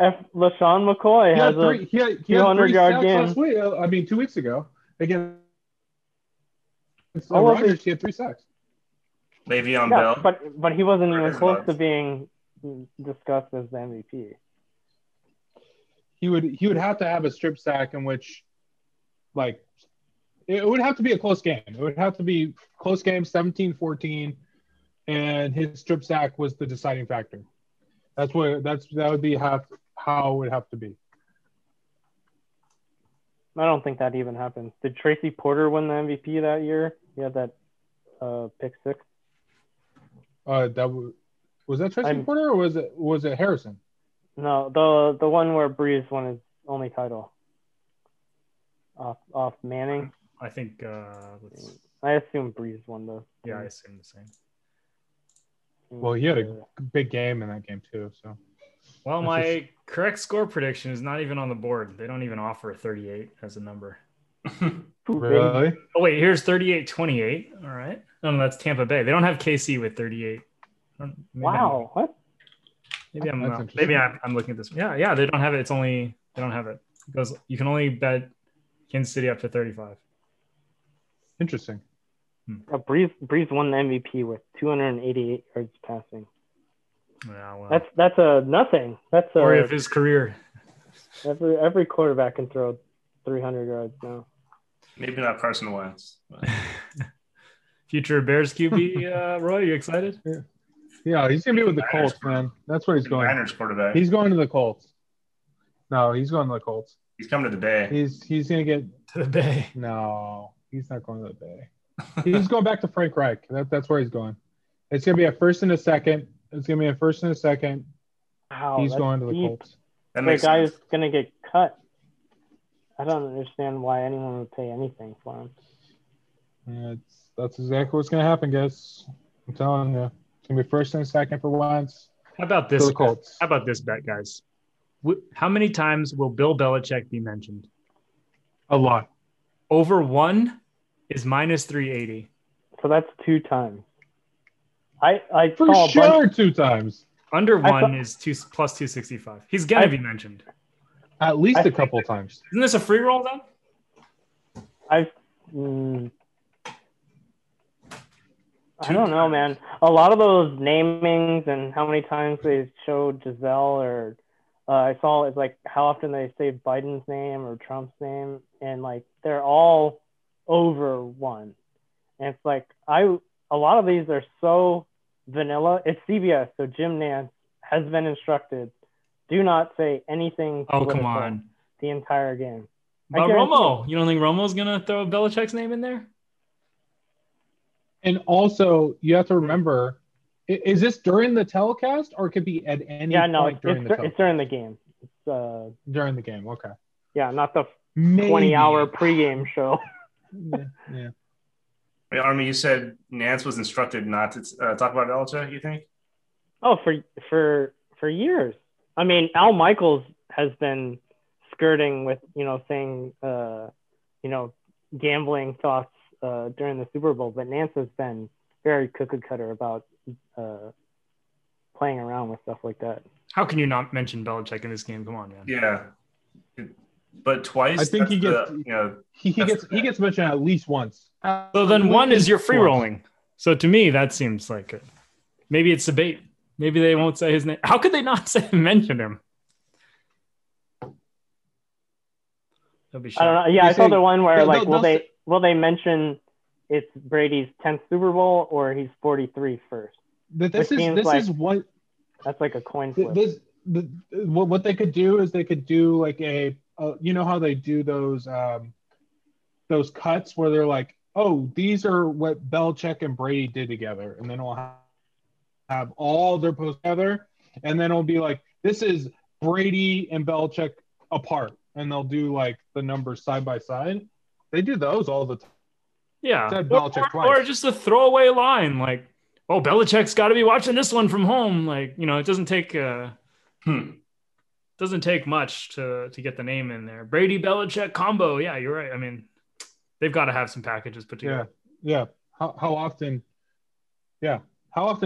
If LaShawn McCoy has a 200-yard game. 2 weeks ago. Again, Rodgers, he had 3 sacks. Le'Veon Bell. But he wasn't even close to being discussed as the MVP. He would have to have a strip sack in which, it would have to be a close game. It would have to be close game, 17-14, and his strip sack was the deciding factor. That would be how it would have to be. I don't think that even happens. Did Tracy Porter win the MVP that year? He had that pick 6. Was that Tracy Porter or was it Harrison? No, the one where Brees won his only title. Off Manning. I think. I assume Brees won, though. Yeah, I assume the same. Well, he had a big game in that game, too. So, well, my correct score prediction is not even on the board. They don't even offer 38 as a number. Really? Oh, wait, here's 38-28. All right. No, that's Tampa Bay. They don't have KC with 38. Wow. What? Maybe I'm looking at this. Yeah, they don't have it. They don't have it. Because you can only bet Kansas City up to 35. Interesting. Brees won the MVP with 288 yards passing. Yeah, well, that's a nothing. That's a story of his career. Every quarterback can throw 300 yards now. Maybe not Carson Wentz. Future Bears QB, Roy, you excited? Yeah, he's gonna be with the Colts, man. That's where he's going. Niners quarterback. He's going to the Colts. No, he's going to the Colts. He's coming to the Bay. He's gonna get to the Bay. No, he's not going to the Bay. He's going back to Frank Reich. That's where he's going. It's gonna be a first and a second. Wow, he's going to the Colts. That guy is gonna get cut. I don't understand why anyone would pay anything for him. Yeah, that's exactly what's gonna happen, guys. I'm telling you, it's gonna be first and second for Wentz. How about this bet, guys? How many times will Bill Belichick be mentioned? A lot. Over one is -380. So that's two times. I for saw sure a bunch, two times. Under one is +265. He's gonna be mentioned at least a couple times. Isn't this a free roll then? I don't know, man. A lot of those namings and how many times they showed Giselle or I saw it's like how often they say Biden's name or Trump's name, and like they're all over one. And it's like a lot of these are so vanilla. It's CBS, so Jim Nantz has been instructed, do not say anything. Oh, come on. The entire game. But Romo, you don't think Romo's gonna throw Belichick's name in there? And also, you have to remember, is this during the telecast or it could be at any point during the telecast? It's during the game. It's, during the game, okay. Yeah, not the 20-hour pregame show. Yeah. Wait, Army, you said Nance was instructed not to talk about Belichick, you think? Oh, for years. I mean, Al Michaels has been skirting with, saying, gambling thoughts during the Super Bowl, but Nance has been very cookie cutter about playing around with stuff like that. How can you not mention Belichick in this game? Come on, man. Yeah, but twice. I think he gets he gets mentioned at least once. So then one is your free rolling. So to me, that seems like it. Maybe it's a bait. Maybe they won't say his name. How could they not mention him? That'd be shocking. I don't know. Yeah, I saw the one where will they mention it's Brady's 10th Super Bowl or he's 43 first? But this is what that's like a coin flip. What they could do is they could do like a how they do those cuts where they're like, oh, these are what Belichick and Brady did together, and then we'll have all their posts together, and then it'll be like, this is Brady and Belichick apart, and they'll do like the numbers side by side. They do those all the time. Yeah. Or just a throwaway line like, oh, Belichick's got to be watching this one from home. Like, it doesn't take much to get the name in there. Brady Belichick combo. Yeah, you're right. I mean, they've got to have some packages put together. Yeah. How often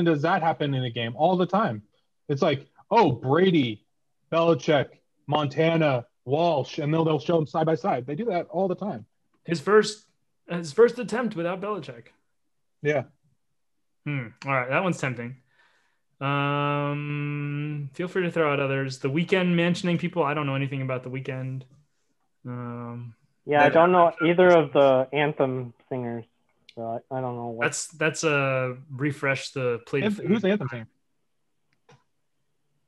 does that happen in a game? All the time. It's like, oh, Brady, Belichick, Montana, Walsh, and they'll show them side by side. They do that all the time. His first attempt without Belichick. Yeah. All right, that one's tempting. Feel free to throw out others. The Weeknd mentioning people. I don't know anything about The Weeknd. I don't know either of the anthem singers. So I don't know. That's a refresh the plate. Who's the anthem singer?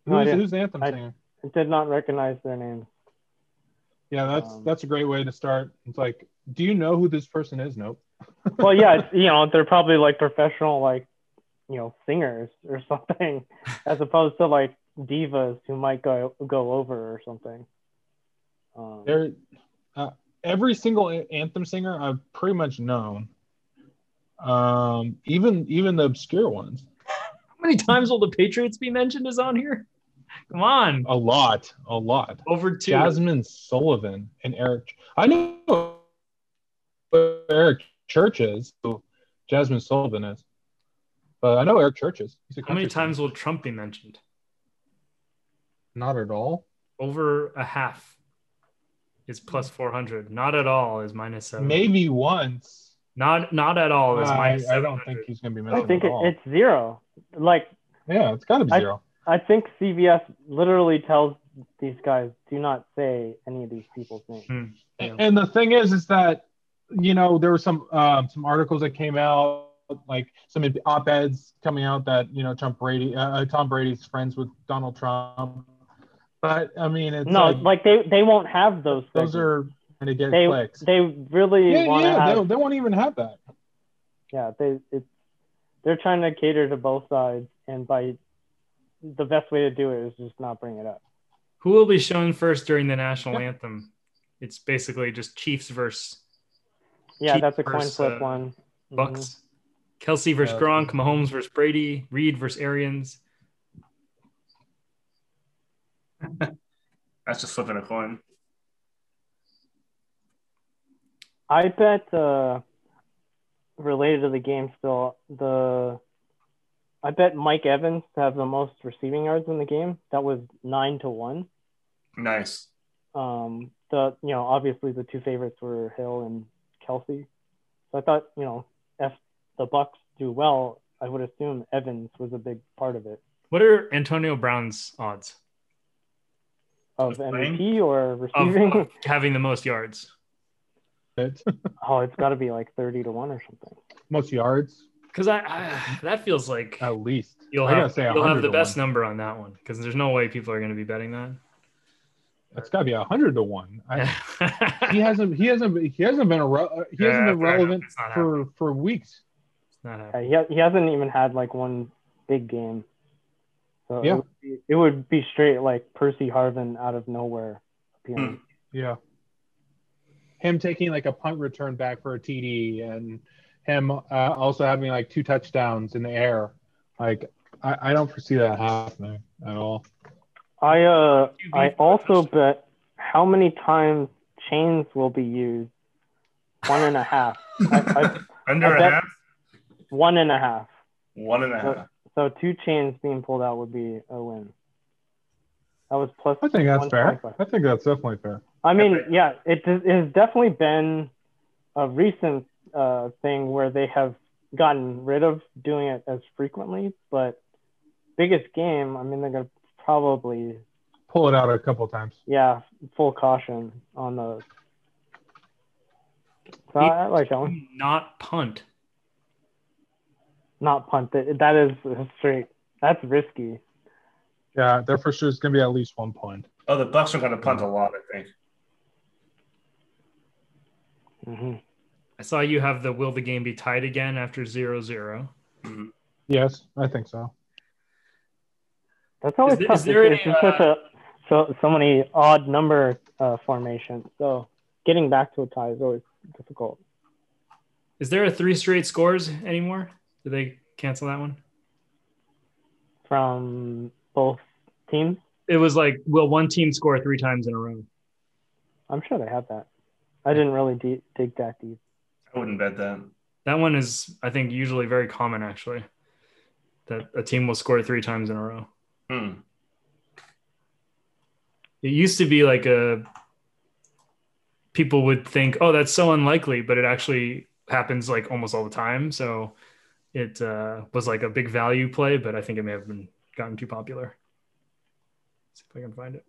Who's the anthem singer? I did not recognize their name. Yeah, that's a great way to start. It's like, do you know who this person is? Nope. Well, yeah, it's, they're probably like professional, like, singers or something, as opposed to like divas who might go over or something. Every single anthem singer I've pretty much known. Even the obscure ones. How many times will the Patriots be mentioned as on here? Come on. A lot. Over two. Jasmine Sullivan and Eric. I know Eric Church is. So Jasmine Sullivan is. But I know Eric Church is. How many times will Trump be mentioned? Not at all. Over a half is plus 400. Not at all is minus 7. Maybe once. Not at all is minus 700. I don't think he's going to be mentioned. I think it's zero. Like, yeah, it's got to be zero. I think CBS literally tells these guys, do not say any of these people's names. Mm. Yeah. And the thing is that, you know, there were some articles that came out, like some op-eds coming out that, you know, Tom Brady's friends with Donald Trump. But I mean, it's they won't have those. Those are going to get clicks. They really want to have. They won't even have that. Yeah, they're trying to cater to both sides, and by the best way to do it is just not bring it up. Who will be shown first during the national anthem? It's basically just Chiefs versus. Yeah, Chiefs that's a coin flip one. Mm-hmm. Bucks, Kelsey versus Gronk, Mahomes versus Brady, Reid versus Arians. That's just flipping a coin. I bet related to the game still, I bet Mike Evans to have the most receiving yards in the game. That was 9-1. Nice. Obviously the two favorites were Hill and Kelsey. So I thought, you know, if the Bucks do well, I would assume Evans was a big part of it. What are Antonio Brown's odds? Of MVP or receiving? Of having the most yards. It's got to be like 30-1 or something. Most yards? Because I that feels like at least you'll have the best number on that one, because there's no way people are going to be betting that. That's got to be 100-1. He hasn't been relevant for weeks. It's not happening. He hasn't even had like one big game. So yeah. It would be straight like Percy Harvin out of nowhere appearing. Yeah. Him taking like a punt return back for a TD, and him also having like two touchdowns in the air. Like I don't foresee that happening at all. I also bet how many times chains will be used. 1.5. Under a half? 1.5. 1.5. So 2 chains being pulled out would be a win. That was plus. I think that's fair. I think that's definitely fair. I mean, yeah, it has definitely been a recent thing where they have gotten rid of doing it as frequently. But biggest game, I mean, they're going to probably pull it out a couple times. Yeah, full caution on those. So I like that one. Not punt. That is straight. That's risky. Yeah, there for sure is going to be at least one punt. Oh, the Bucks are going to punt a lot, I think. Mm-hmm. I saw you have will the game be tied again after 0-0. Mm-hmm. Yes, I think so. That's always tough. So many odd number formations. So getting back to a tie is always difficult. Is there a 3 straight scores anymore? Did they cancel that one? From both teams? It was like, will one team score 3 times in a row? I'm sure they have that. I didn't really dig that deep. I wouldn't bet that. That one is, I think, usually very common, actually, that a team will score 3 times in a row. Hmm. It used to be like people would think, oh, that's so unlikely, but it actually happens like almost all the time. So it was like a big value play, but I think it may have been gotten too popular. Let's see if I can find it.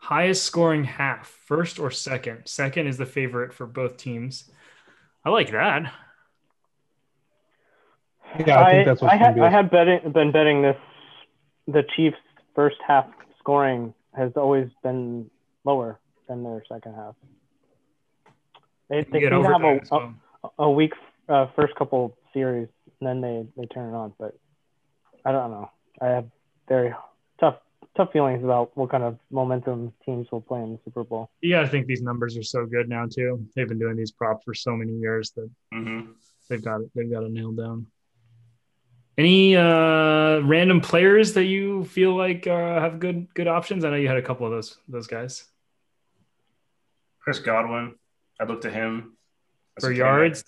Highest scoring half, first or second? Second is the favorite for both teams. I like that. Yeah, I think that's what I had been betting this. The Chiefs' first half scoring has always been lower than their second half. They can have a weak first couple series, and then they turn it on. But I don't know. I have very tough tough feelings about what kind of momentum teams will play in the Super Bowl. You got to think these numbers are so good now too. They've been doing these props for so many years that they've got it nailed down. Any random players that you feel like have good options? I know you had a couple of those guys. Chris Godwin, I'd look to him. For yards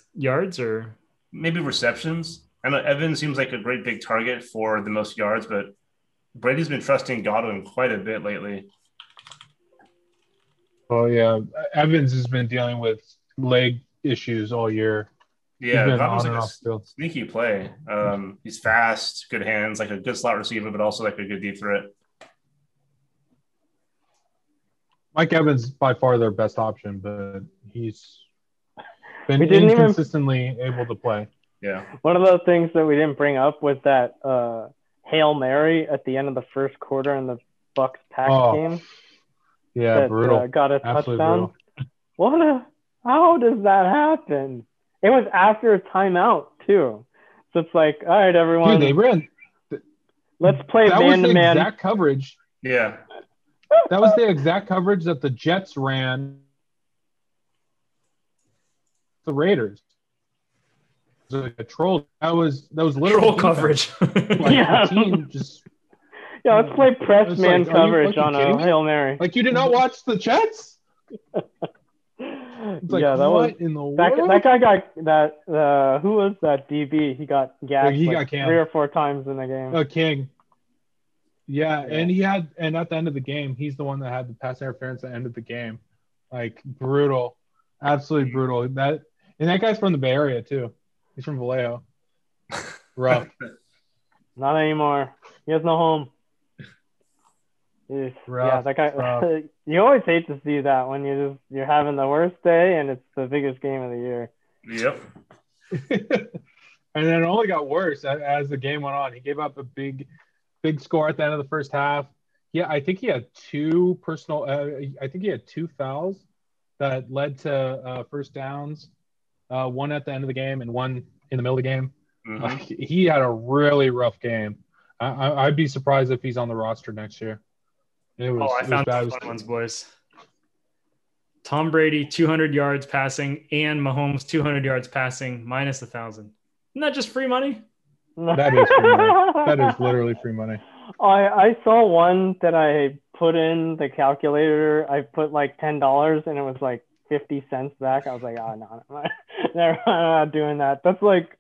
or maybe receptions. I know Evans seems like a great big target for the most yards, but Brady's been trusting Godwin quite a bit lately. Oh yeah, Evans has been dealing with leg issues all year. Yeah, Godwin's like a sneaky play. He's fast, good hands, like a good slot receiver, but also like a good deep threat. Mike Evans is by far their best option, but he's been inconsistently able to play. Yeah. One of the things that we didn't bring up was that Hail Mary at the end of the first quarter in the Bucs-Pack game. Yeah, that, brutal. Got a absolutely touchdown. Brutal. How does that happen? It was after a timeout, too. So it's like, all right, everyone. Dude, they ran. Let's play man-to-man. That was the exact coverage. Yeah. That was the exact coverage that the Jets ran. The Raiders. A troll. That was literal coverage. Yeah. Let's play press man coverage on a Hail Mary. Like, you did not watch the Jets? That guy got that. Who was that DB? He got gassed three or four times in the game. King. Yeah, and he had, and at the end of the game, he's the one that had the pass interference at the end of the game. Like, brutal, absolutely brutal. That guy's from the Bay Area too. He's from Vallejo. Rough. Not anymore. He has no home. Rough, yeah, that guy. You always hate to see that when you're having the worst day and it's the biggest game of the year. Yep. And then it only got worse as the game went on. He gave up a big score at the end of the first half. Yeah, I think he had two fouls that led to first downs. One at the end of the game and one in the middle of the game. Mm-hmm. He had a really rough game. I'd be surprised if he's on the roster next year. Ones, boys. Tom Brady, 200 yards passing, and Mahomes, 200 yards passing, minus 1,000. Isn't that just free money? That is free money. That is literally free money. I saw one that I put in the calculator. I put like $10, and it was like 50 cents back. I was like, oh, no, I'm not doing that. That's like,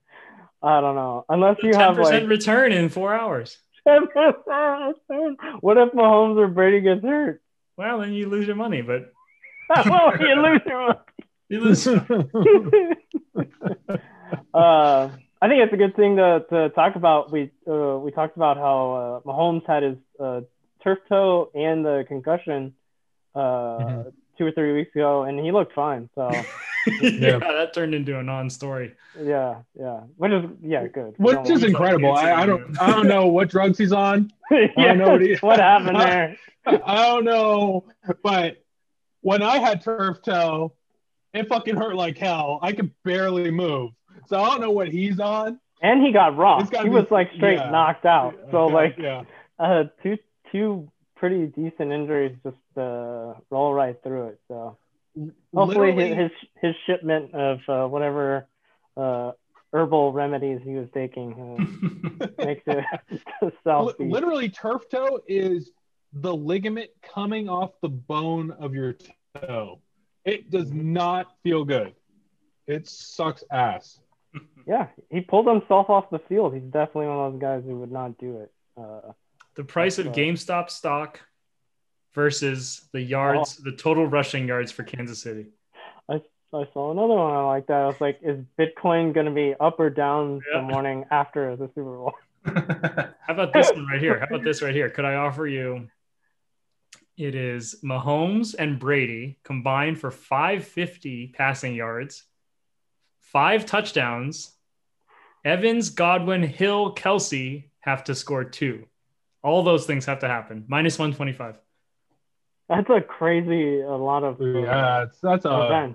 I don't know. Unless you have like 10% return in 4 hours. 10% return. What if Mahomes or Brady gets hurt? Well, then you lose your money, but. Oh, you lose your money. You lose. I think it's a good thing to talk about. We talked about how Mahomes had his turf toe and the concussion 2 or 3 weeks ago, and he looked fine. So yeah, that turned into a non-story. Yeah, good. Which is incredible. I don't know what drugs he's on. What happened there? I don't know. But when I had turf toe, it fucking hurt like hell. I could barely move. So I don't know what he's on. And he got rocked. He was like straight knocked out. So two pretty decent injuries, just roll right through it. So hopefully his shipment of whatever herbal remedies he was taking makes it self. Literally, turf toe is the ligament coming off the bone of your toe. It does not feel good. It sucks ass. Yeah, he pulled himself off the field. He's definitely one of those guys who would not do it. The price of GameStop stock versus the yards, the total rushing yards for Kansas City. I saw another one I like that. I was like, is Bitcoin going to be up or down the morning after the Super Bowl? How about this right here? Could I offer you? It is Mahomes and Brady combined for 550 passing yards, 5 touchdowns. Evans, Godwin, Hill, Kelsey have to score 2. All those things have to happen. Minus 125. That's a crazy. A lot of That's a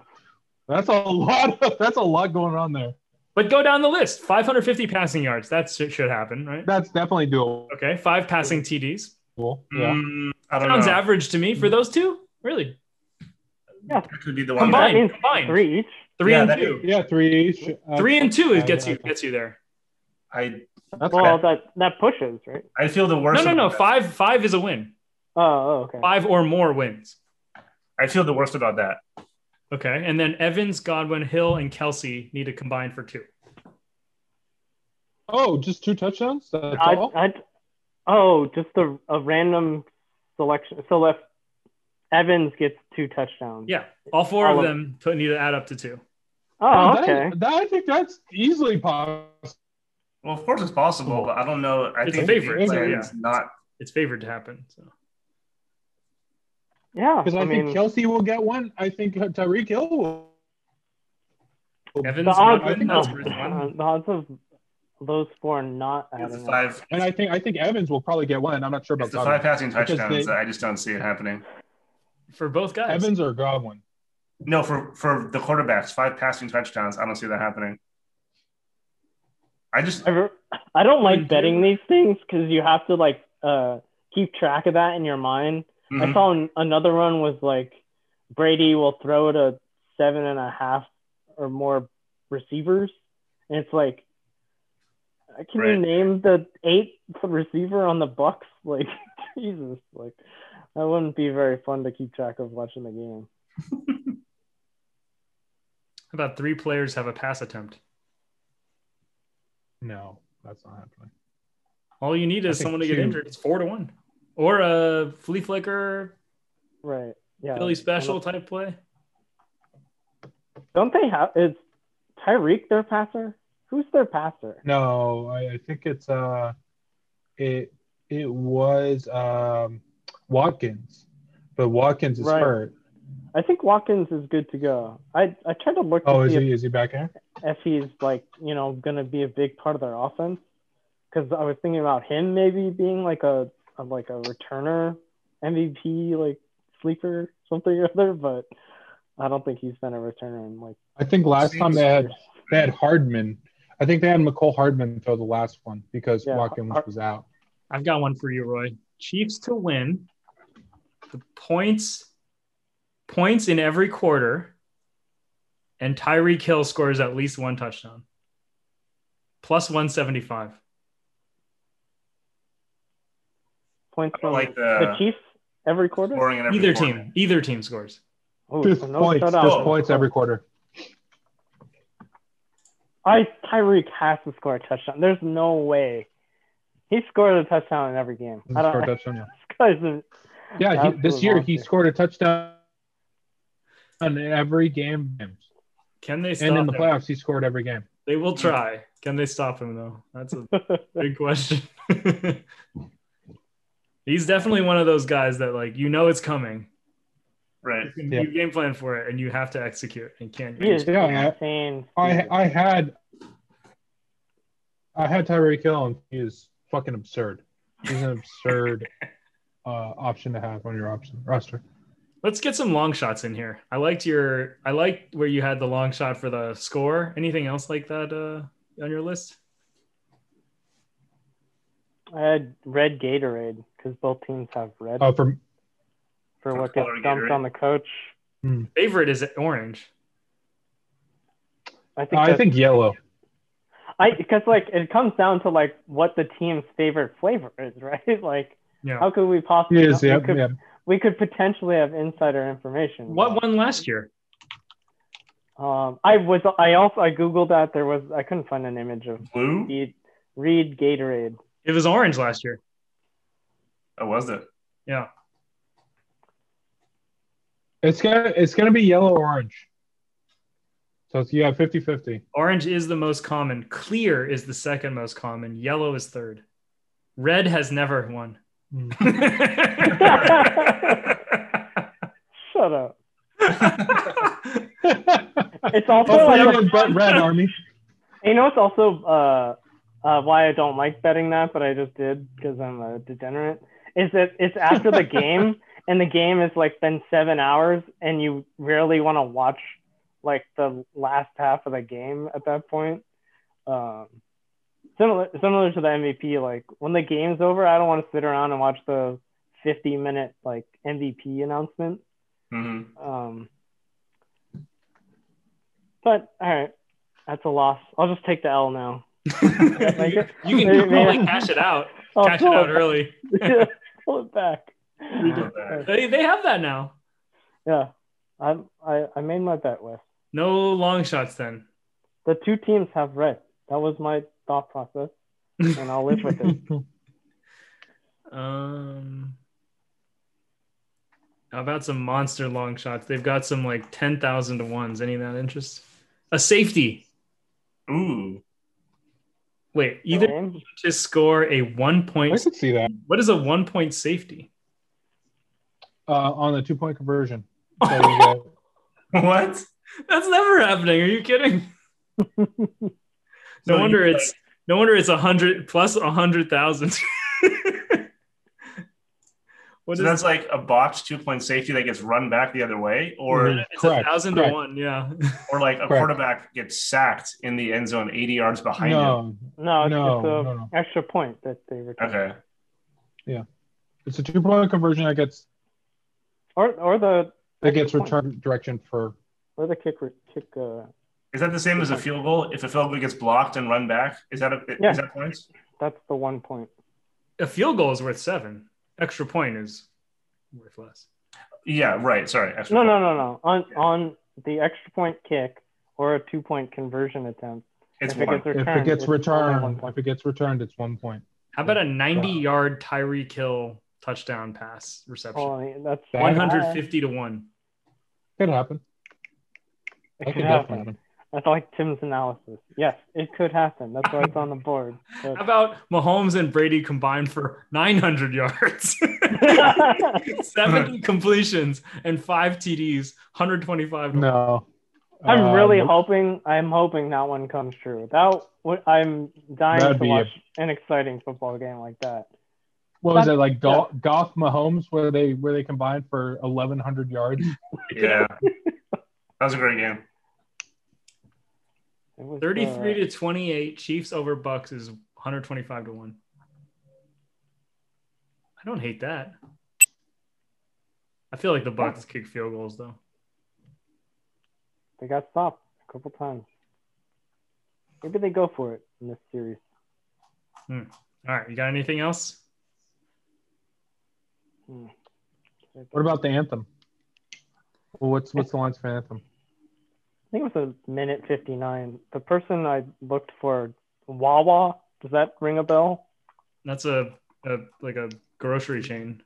lot going on there. But go down the list. 550 passing yards. That should happen, right? That's definitely doable. Okay, 5 passing TDs. Cool. Yeah. I don't Sounds know. Average to me for those two. Really? Yeah. That could be the one. Combined. 3 each. Three and two. Yeah, 3 each. 3 and 2 gets you there. That pushes, right? I feel the worst. No. Five is a win. Oh, okay. 5 or more wins. I feel the worst about that. Okay, and then Evans, Godwin, Hill, and Kelsey need to combine for 2. Oh, just 2 touchdowns? That's all? Just a random selection. So if Evans gets 2 touchdowns. Yeah, all four of them need to add up to 2. Oh, okay. I think that's easily possible. Well, of course it's possible, but I don't know. It's favored to happen. So. Yeah, because I think Kelsey will get one. I think Tyreek Hill will. Evans, the odds of those 4 not. It's 5, and I think Evans will probably get one. I'm not sure about the 5 passing touchdowns. I just don't see it happening for both guys. Evans or Godwin? No, for the quarterbacks, 5 passing touchdowns. I don't see that happening. I don't like betting these things because you have to keep track of that in your mind. Mm-hmm. I saw another one was Brady will throw to 7.5 or more receivers, and it's can you name the 8th receiver on the Bucks? Jesus, that wouldn't be very fun to keep track of watching the game. About 3 players have a pass attempt. No, that's not happening. All you need is someone to get injured. It's 4-1. Or a flea flicker, right? Yeah, Philly special type play. Don't they have? Is Tyreek their passer? Who's their passer? No, I think it's it was Watkins, but Watkins is hurt. I think Watkins is good to go. I tried to look. Oh, is he back here? If he's going to be a big part of their offense, because I was thinking about him maybe being a returner MVP sleeper something or other, but I don't think he's been a returner in I think last time they had Hardman. I think they had McCole Hardman throw the last one because Watkins was out. I've got one for you, Roy. Chiefs to win. The points in every quarter, and Tyreek Hill scores at least 1 touchdown. Plus 175. Points from the Chiefs every quarter. Either team scores. Oh, so no points. Just points every quarter. Tyreek has to score a touchdown. There's no way he scored a touchdown in every game. This year he scored a touchdown in every game. Can they stop him? And in the playoffs, he scored every game. They will try. Can they stop him though? That's a big question. He's definitely one of those guys that it's coming. Right. You game plan for it and you have to execute and can't. Insane. I had Tyreek Hill and he is fucking absurd. He's an absurd option to have on your roster. Let's get some long shots in here. I liked where you had the long shot for the score. Anything else like that on your list? I had red Gatorade because both teams have red. Oh, for what gets dumped Gatorade on the coach. Favorite is orange. I think yellow. Because it comes down to what the team's favorite flavor is, right? How could we possibly? We could potentially have insider information. What won last year? I googled that. I couldn't find an image of blue. Reed Gatorade. It was orange last year. Oh, was it? Yeah. It's gonna be yellow orange. So it's 50-50. Orange is the most common. Clear is the second most common. Yellow is third. Red has never won. Shut up. It's also but red army. You know, it's also why I don't like betting that, but I just did because I'm a degenerate, is that it's after the game and the game is been 7 hours and you rarely want to watch the last half of the game at that point. Similar to the MVP, when the game's over, I don't want to sit around and watch the 50-minute like MVP announcement. Mm-hmm. But all right, that's a loss. I'll just take the L now. You can probably cash it out. Cash it out early. Pull it back. They have that now. Yeah, I made my bet with. No long shots then. The two teams have red. That was my thought process, and I'll live with it. How about some monster long shots? They've got some like 10,000 to ones. Any of that interest? A safety. Ooh. Wait, either just score a 1 point. I could see that. What is a 1 point safety? On the 2 point conversion. So what? That's never happening. Are you kidding? No wonder it's 100 plus 100,000. So that's like a botched 2 point safety that gets run back the other way, or it's 1,000 to 1, yeah. Or like a quarterback gets sacked in the end zone 80 yards behind him. No, it's an extra point that they return. Okay. Yeah. It's a 2 point conversion that gets or that gets return direction for or the kick. Is that the same as a field goal? If a field goal gets blocked and run back, is that points? That's the 1 point. A field goal is worth 7. Extra point is worth less. Yeah, right. Sorry. No. On the extra point kick or a 2 point conversion attempt. If it gets returned, it's 1 point. How about a 90-yard Tyreek Hill touchdown pass reception? Oh, that's 150 to 1. Could happen. It could definitely happen. That's like Tim's analysis. Yes, it could happen. That's why it's on the board. But... How about Mahomes and Brady combined for 900 yards, 70 completions, and 5 TDs, 125. No, I'm really hoping. I'm hoping that one comes true. I'm dying to watch an exciting football game like that. What was it like? Goff Mahomes, where they combined for 1,100 yards. Yeah, that was a great game. 33 to 28, Chiefs over Bucks is 125 to 1. I don't hate that. I feel like the Bucks kick field goals though. They got stopped a couple times. Maybe they go for it in this series. All right, you got anything else? What about the anthem? Well, what's the lines for anthem? I think it was a 1:59. The person I looked for, Wawa, does that ring a bell? That's a grocery chain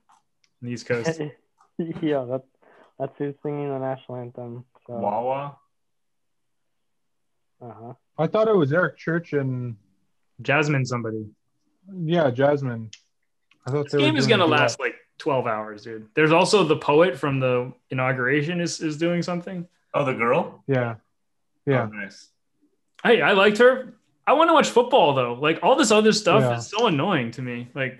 on the East Coast. Yeah, that's who's singing the national anthem. So. Wawa? Uh-huh. I thought it was Eric Church and... Jasmine somebody. Yeah, Jasmine. This game is going to last like 12 hours, dude. There's also the poet from the inauguration is doing something. Oh, the girl? Yeah. Oh, nice. Hey, I liked her. I want to watch football though. Like all this other stuff is so annoying to me. Like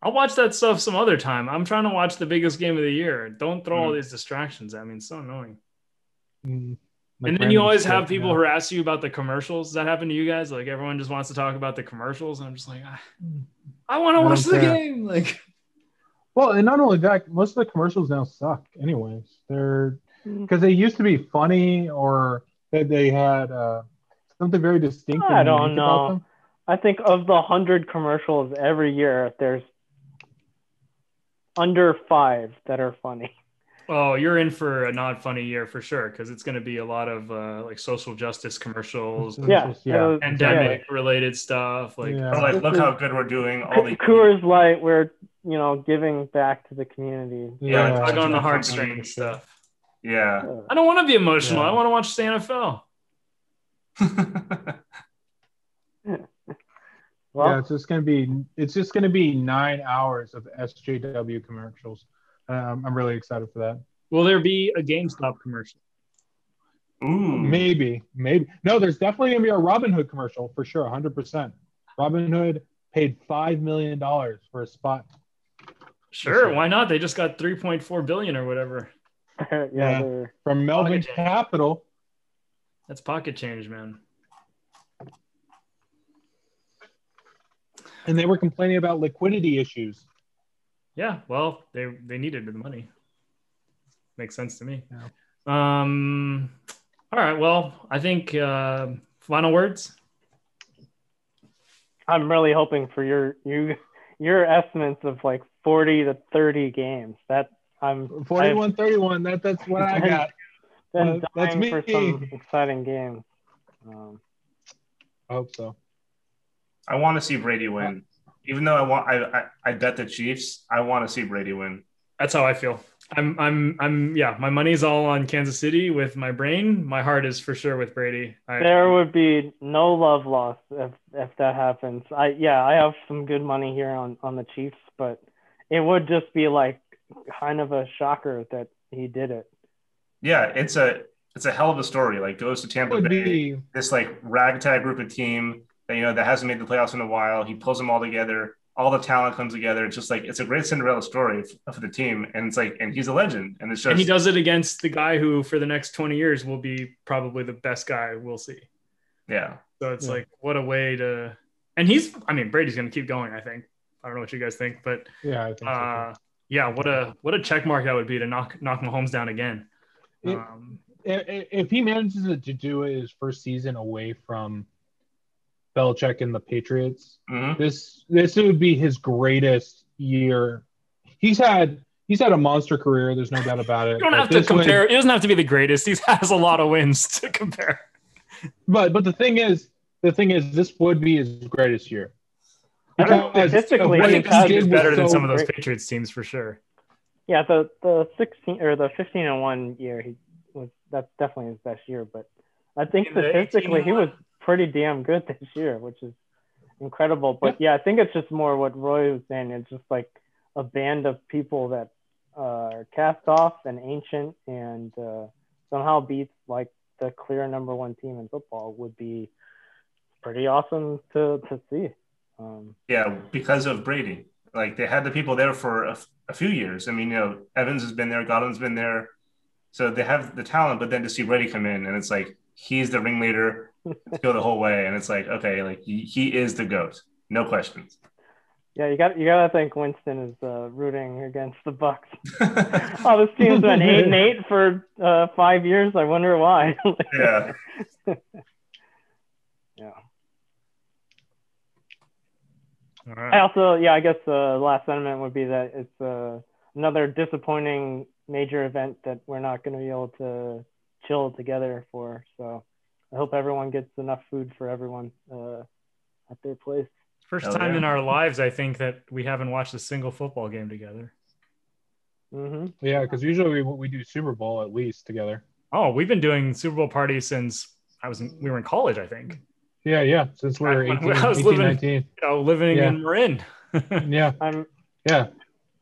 I'll watch that stuff some other time. I'm trying to watch the biggest game of the year. Don't throw all these distractions at me. It's so annoying. And then you always have people harass you about the commercials. Does that happen to you guys? Like everyone just wants to talk about the commercials, and I'm just like, I want to watch the game. Like, well, and not only that, most of the commercials now suck. Anyways, they're. Because they used to be funny, or that they had something very distinct. I don't know. About them. I think of the 100 commercials every year, there's under 5 that are funny. Oh, you're in for a not funny year for sure, because it's going to be a lot of like social justice commercials, pandemic related stuff. Like, look how good we're doing. All the Coors Light, we're giving back to the community. Yeah, tug on the heartstrings stuff. Yeah, I don't want to be emotional. I want to watch the NFL. Well, it's just gonna be 9 hours of SJW commercials. I'm really excited for that. Will there be a GameStop commercial? Ooh, maybe. No, there's definitely gonna be a Robinhood commercial for sure, 100%. Robinhood paid $5 million for a spot. Sure, why not? They just got 3.4 billion or whatever. Yeah, from Melbourne Capital. That's pocket change, man. And they were complaining about liquidity issues. Yeah, well, they needed the money. Makes sense to me. Yeah. All right. Well, I think final words. I'm really hoping for your estimates of like 40 to 30 games. That I'm 41, 31. That's what I got. That's me. For some exciting games. I hope so. I want to see Brady win. Even though I bet the Chiefs, I want to see Brady win. That's how I feel. Yeah, my money's all on Kansas City with my brain. My heart is for sure with Brady. There would be no love lost if that happens. I have some good money here on the Chiefs, but it would just be like kind of a shocker that he did it. Yeah, it's a hell of a story. Like goes to Tampa Bay, this like ragtag group of team that that hasn't made the playoffs in a while. He pulls them all together. All the talent comes together. It's just like, it's a great Cinderella story for the team. And it's like, and he's a legend. And it's just, and he does it against the guy who for the next 20 years will be probably the best guy we'll see. Yeah. So it's like, what a way to, and Brady's going to keep going, I think. I don't know what you guys think, but yeah, I think so. Yeah. What a check mark that would be to knock Mahomes down again. If he manages to do it his first season away from Belichick and the Patriots. Mm-hmm. This would be his greatest year. He's had a monster career. There's no doubt about it. You don't have to compare. It doesn't have to be the greatest. He has a lot of wins to compare. But the thing is, this would be his greatest year. Statistically, he's better than some of those Patriots teams for sure. Yeah, the 16 or the 15-1 year that's definitely his best year. But I think statistically he was pretty damn good this year, which is incredible. But yeah, I think it's just more what Roy was saying. It's just like a band of people that are cast off and ancient and somehow beats like the clear number one team in football would be pretty awesome to see. Yeah, because of Brady. Like they had the people there for a few years. I mean, Evans has been there, Godwin's been there. So they have the talent, but then to see Brady come in and it's like, he's the ringleader. Go the whole way, and it's like, okay, like he is the GOAT, no questions. Yeah, you gotta think Winston is rooting against the Bucks. Oh, this team's been 8-8 for 5 years. I wonder why. Yeah. Yeah. All right. I also, I guess the last sentiment would be that it's another disappointing major event that we're not going to be able to chill together for. So. I hope everyone gets enough food for everyone at their place. First time in our lives, I think, that we haven't watched a single football game together. Mm-hmm. Yeah, because usually we do Super Bowl at least together. Oh, we've been doing Super Bowl parties since we were in college, I think. Yeah, since we were 18, I was 18, living, 19. In Marin. Yeah.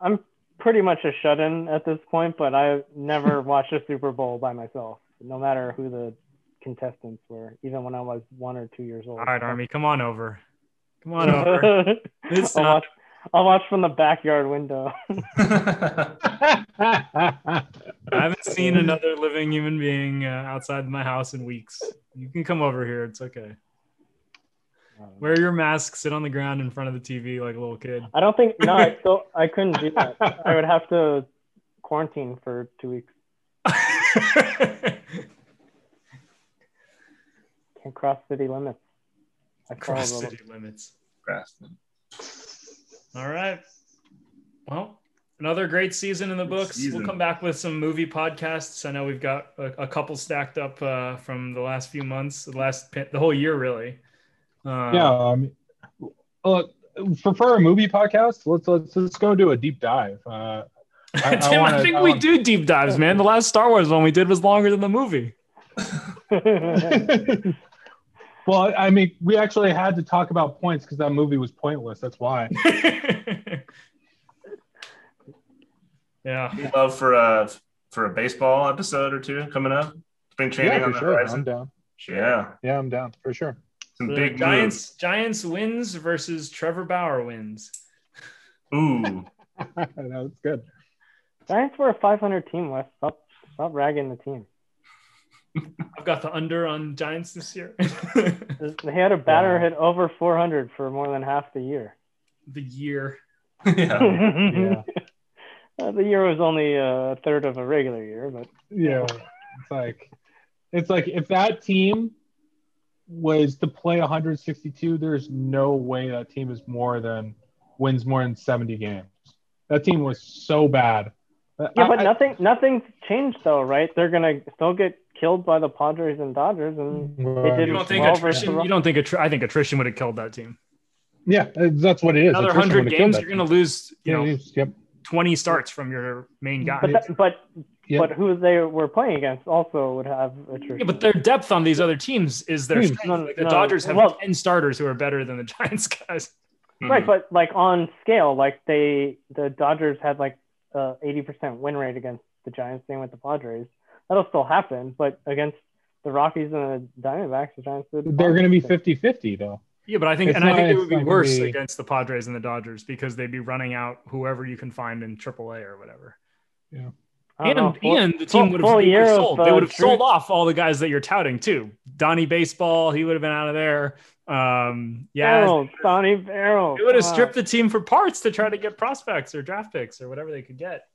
I'm pretty much a shut-in at this point, but I've never watched a Super Bowl by myself, no matter who the contestants were, even when I was 1 or 2 years old. All right, Army, come on over. I'll watch from the backyard window. I haven't seen another living human being outside my house in weeks. You can come over here. It's okay. Wear your mask, sit on the ground in front of the TV like a little kid. I don't think, no, I couldn't do that. I would have to quarantine for 2 weeks. And cross city limits. Cross them. All right. Well, another great season in the books. We'll come back with some movie podcasts. I know we've got a couple stacked up from the last few months, the whole year, really. For a movie podcast, let's go do a deep dive. Tim, I think we do deep dives, man. The last Star Wars one we did was longer than the movie. Well, I mean, we actually had to talk about points because that movie was pointless. That's why. Yeah. We'd love for a baseball episode or two coming up. Spring training on the horizon. I'm down. Sure. Yeah, I'm down for sure. Some big Giants moves. Giants wins versus Trevor Bauer wins. Ooh, that was good. Giants were a 500 team. Wes, stop ragging the team. I've got the under on Giants this year. They had a batter hit over 400 for more than half the year. Yeah. The year was only a third of a regular year, but yeah, it's like if that team was to play 162, there's no way that team is wins more than 70 games. That team was so bad. Yeah, but nothing's changed though, right? They're gonna still get killed by the Padres and Dodgers, and they did. I think attrition would have killed that team. Yeah, that's what it is. Another 100 games, you're gonna lose. You know, 20 starts from your main guy. But who they were playing against also would have attrition. Yeah, but their depth on these other teams is their strength. The Dodgers have 10 starters who are better than the Giants guys. Right, but like on scale, like the Dodgers had 80% win rate against the Giants, same with the Padres. That'll still happen, but against the Rockies and the Diamondbacks, the Giants... They're going to be 50-50, though. Yeah, but I think it would be worse against the Padres and the Dodgers because they'd be running out whoever you can find in AAA or whatever. Yeah. And the team would have sold. They would have sold off all the guys that you're touting, too. Donnie Baseball, he would have been out of there. Sonny Barrow. It would have stripped the team for parts to try to get prospects or draft picks or whatever they could get.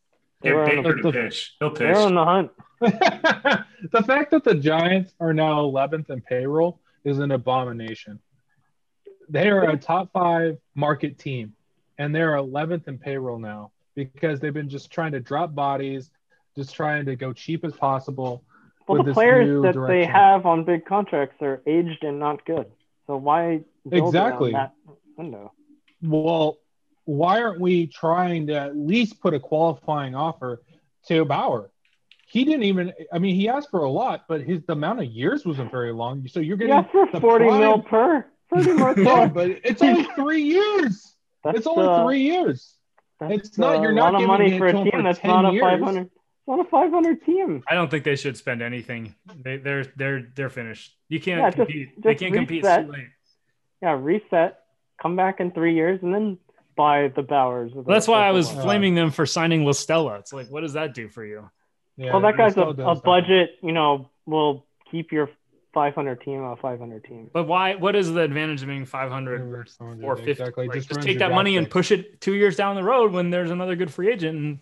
They're on the hunt. The fact that the Giants are now 11th in payroll is an abomination. They are a top 5 market team, and they're 11th in payroll now because they've been just trying to drop bodies, just trying to go cheap as possible. Well, the players that they have on big contracts are aged and not good. So why build on that window? Well, why aren't we trying to at least put a qualifying offer to Bauer? He didn't even. I mean, he asked for a lot, but the amount of years wasn't very long. So you're getting for $40 million per. Yeah, but it's only 3 years. It's not. You're not giving money for a team that's not a 500. Not a 500 team. I don't think they should spend anything. They're finished. You can't compete. They can't compete. It's too late. Yeah, reset. Come back in 3 years and then buy the Bowers. That's why I was flaming them for signing LaStella. It's like, what does that do for you? Yeah, well, that guy's a budget. You know, will keep your 500 team on 500 team. But why? What is the advantage of being 500 versus 450? Exactly. Like, just take that money and push it 2 years down the road when there's another good free agent.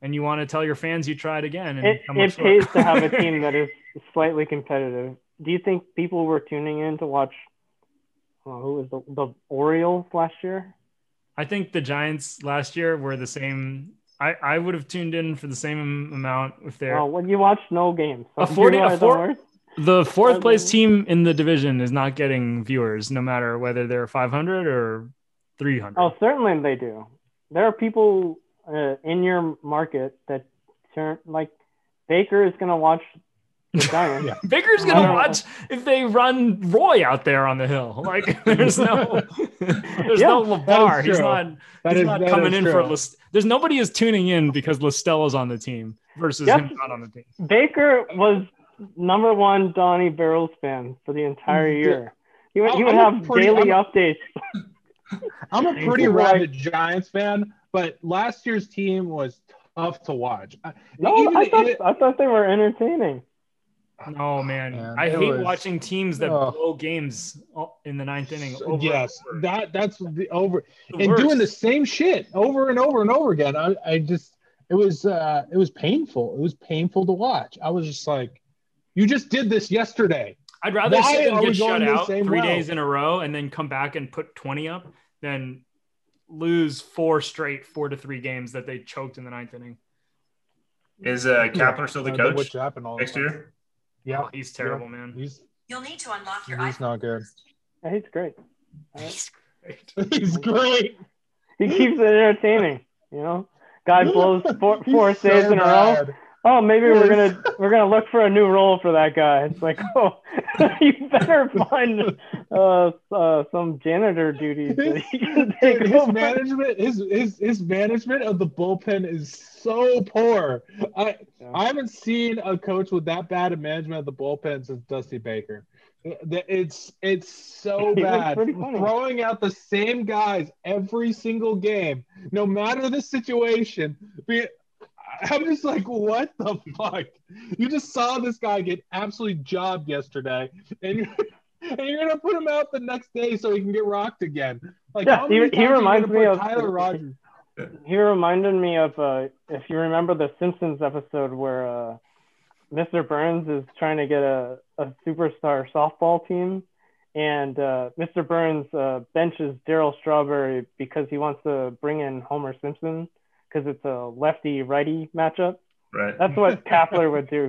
And you want to tell your fans you tried again. And it pays to have a team that is slightly competitive. Do you think people were tuning in to watch who was the Orioles last year? I think the Giants last year were the same. I would have tuned in for the same amount if they're. Oh, when you watch no games. The fourth place team in the division is not getting viewers, no matter whether they're 500 or 300. Oh, certainly they do. There are people in your market that turn like Baker is going to watch the Giants. Yeah. Baker's going to watch if they run Roy out there on the hill. Like there's no LaVar. He's not coming in for List. There's nobody is tuning in because Listella's on the team versus him not on the team. Baker was number one Donnie Barrels fan for the entire year. He would have daily updates. I'm a pretty rabid Giants fan. But last year's team was tough to watch. I thought they were entertaining. Oh, man. I hate watching teams that blow games in the ninth inning. Over. That's the over. Doing the same shit over and over and over again. It was painful. It was painful to watch. I was just like, you just did this yesterday. I'd rather see them get shut out 3 days in a row and then come back and put 20 up than lose 4-3 games that they choked in the ninth inning. Is Kapler still the coach next year? Yeah, oh, he's terrible, man. You'll need to unlock your iPhone. He's not good. Yeah, he's great. He's great. He keeps it entertaining. You know, guy blows four saves in a row. Oh, maybe we're gonna look for a new role for that guy. It's like, oh, you better find some janitor duties. His management of the bullpen is so poor. I haven't seen a coach with that bad of management of the bullpen since Dusty Baker. It's so bad. Throwing out the same guys every single game, no matter the situation. I'm just like, what the fuck? You just saw this guy get absolutely jobbed yesterday, and you're gonna put him out the next day so he can get rocked again. Like, he reminds me of Tyler Rogers. He reminded me of, if you remember the Simpsons episode where Mr. Burns is trying to get a superstar softball team, and Mr. Burns benches Darryl Strawberry because he wants to bring in Homer Simpson because it's a lefty-righty matchup. Right. That's what Kapler would do.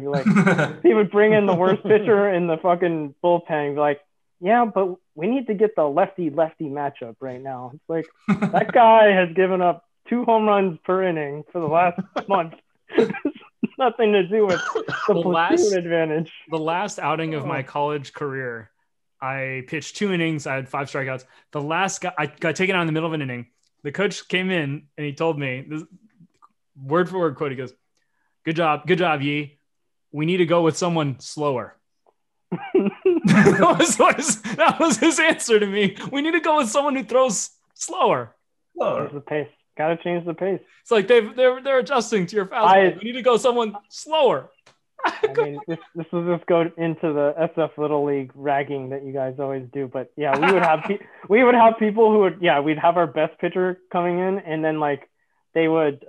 He would bring in the worst pitcher in the fucking bullpen. Like, yeah, but we need to get the lefty-lefty matchup right now. It's like, that guy has given up 2 home runs per inning for the last month. Nothing to do with the platoon advantage. The last outing of my college career, I pitched 2 innings. I had 5 strikeouts. The last guy, I got taken out in the middle of an inning. The coach came in and he told me, this word for word quote, he goes, Good job, Yi. We need to go with someone slower. that was his answer to me. We need to go with someone who throws slower. Slower. The pace. Got to change the pace. It's like they're adjusting to your fastball. We need to go someone slower. I mean, this will just go into the SF Little League ragging that you guys always do. But yeah, we would have people who would, yeah, we'd have our best pitcher coming in, and then like they would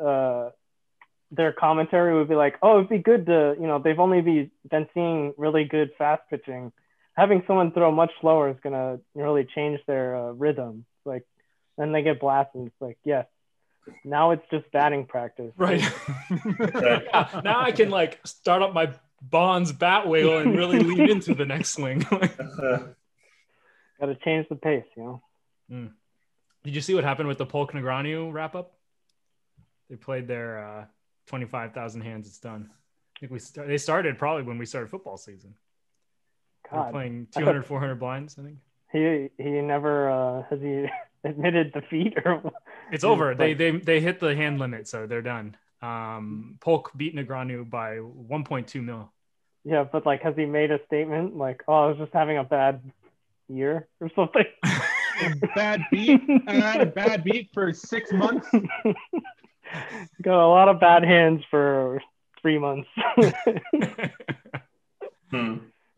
their commentary would be like, oh, it'd be good to, you know, they've only been seeing really good fast pitching. Having someone throw much slower is going to really change their rhythm. It's like, then they get blasted. It's like, yes. Now it's just batting practice. Right. Yeah, now I can like start up my Bonds bat wheel and really lead into the next swing. Got to change the pace, you know. Mm. Did you see what happened with the Polk Negreanu wrap up? They played their 25,000 hands. It's done. I think they started probably when we started football season. God. They're playing 200, 400 blinds. I think he never has he admitted defeat or. It's over. They hit the hand limit, so they're done. Polk beat Negreanu by 1.2 mil. Yeah, but like, has he made a statement like, "Oh, I was just having a bad year" or something? Bad beat. I had a bad beat for 6 months. Got a lot of bad hands for 3 months.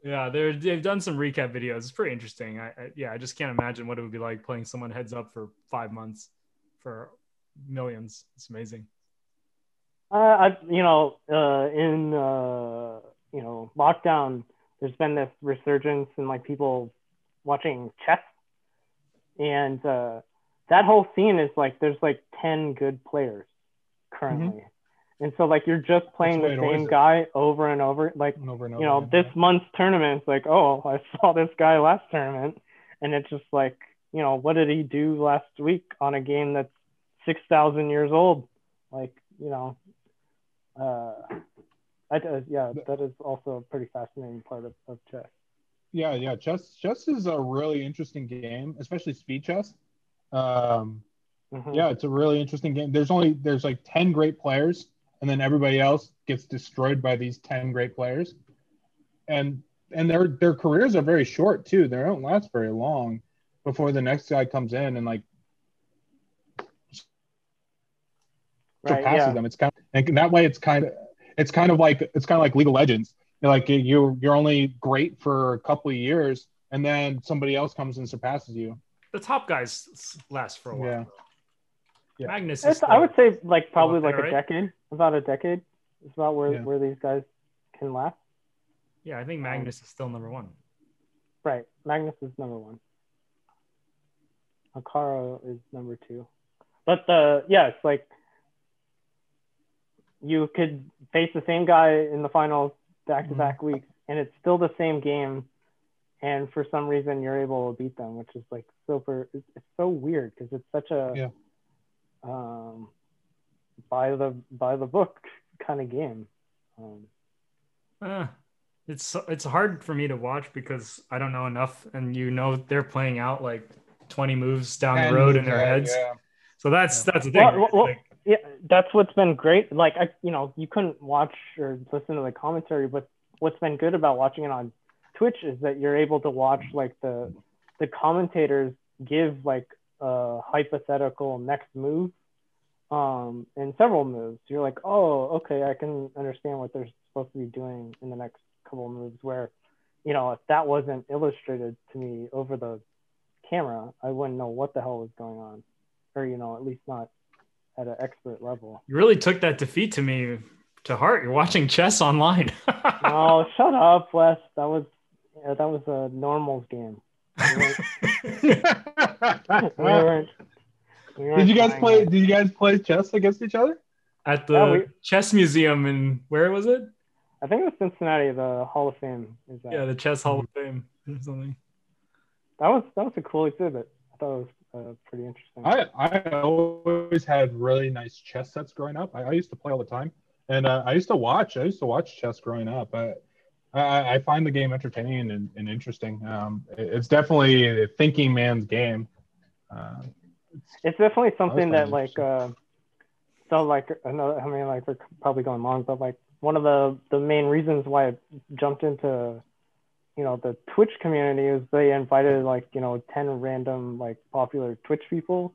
Yeah, they've done some recap videos. It's pretty interesting. I just can't imagine what it would be like playing someone heads up for 5 months for millions. It's amazing. In lockdown, there's been this resurgence in like people watching chess, and that whole scene is like there's like 10 good players currently. Mm-hmm. And so like you're just playing the same guy over and over, like, you know, this month's tournament's like, oh, I saw this guy last tournament, and it's just like, you know, what did he do last week on a game that's 6,000 years old? Like, you know, that is also a pretty fascinating part of chess. Yeah. Chess is a really interesting game, especially speed chess. Mm-hmm. Yeah, it's a really interesting game. There's like 10 great players, and then everybody else gets destroyed by these 10 great players. And their careers are very short too. They don't last very long before the next guy comes in and like surpasses them. It's kind of, and that way it's kind of like League of Legends. You're like you're only great for a couple of years, and then somebody else comes and surpasses you. The top guys last for a while. Yeah. Magnus is I would say like probably like there, decade. About a decade is about where these guys can last. Yeah, I think Magnus is still number one. Right. Magnus is number one. Akaro is number two, but it's like you could face the same guy in the finals back-to-back weeks, and it's still the same game, and for some reason you're able to beat them, which is like super. It's so weird because it's such a by the book kind of game. It's hard for me to watch because I don't know enough, and you know they're playing out like 20 moves down the road in their heads. Yeah. So that's the thing. Well, that's what's been great. Like, you couldn't watch or listen to the commentary, but what's been good about watching it on Twitch is that you're able to watch like the commentators give like a hypothetical next move and several moves. You're like, oh, okay, I can understand what they're supposed to be doing in the next couple of moves, where, you know, if that wasn't illustrated to me over the camera, I wouldn't know what the hell was going on, or, you know, at least not at an expert level. You really took that defeat to me to heart. You're watching chess online. Oh, shut up, Wes. That was a normals game. We weren't Did you guys play chess against each other? At the chess museum in, where was it? I think it was Cincinnati, the Hall of Fame. Yeah, the Chess Hall of Fame or something. That was a cool exhibit. I thought it was pretty interesting. I always had really nice chess sets growing up. I used to play all the time, and I used to watch chess growing up. I find the game entertaining and interesting. It's definitely a thinking man's game. It's definitely something that we're probably going long, but like one of the main reasons why I jumped into, you know, the Twitch community is they invited 10 random popular Twitch people,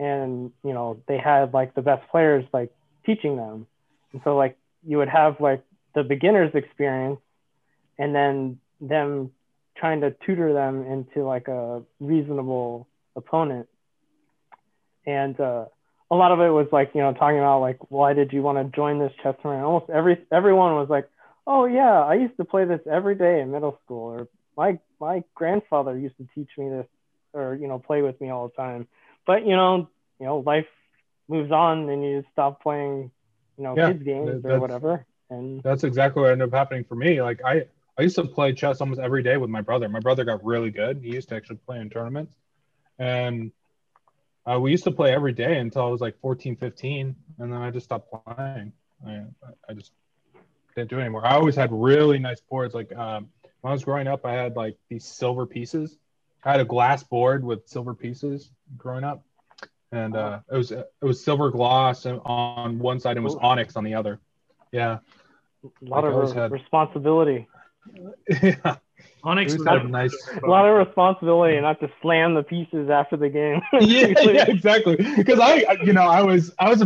and they had the best players teaching them, and so you would have the beginner's experience, and then them trying to tutor them into a reasonable opponent. And a lot of it was talking about why did you want to join this chess tournament? Almost everyone was like, oh yeah, I used to play this every day in middle school, or my grandfather used to teach me this, or play with me all the time. But life moves on, and you stop playing kids games or whatever. And that's exactly what ended up happening for me. I used to play chess almost every day with my brother. My brother got really good. He used to actually play in tournaments, and we used to play every day until I was 14, 15, and then I just stopped playing. I just didn't do it anymore. I always had really nice boards. When I was growing up, I had these silver pieces. I had a glass board with silver pieces growing up, and it was silver gloss on one side and was onyx on the other. Yeah, a lot of responsibility. Yeah. Onyx was a lot of responsibility, not to slam the pieces after the game. yeah, exactly. Because I was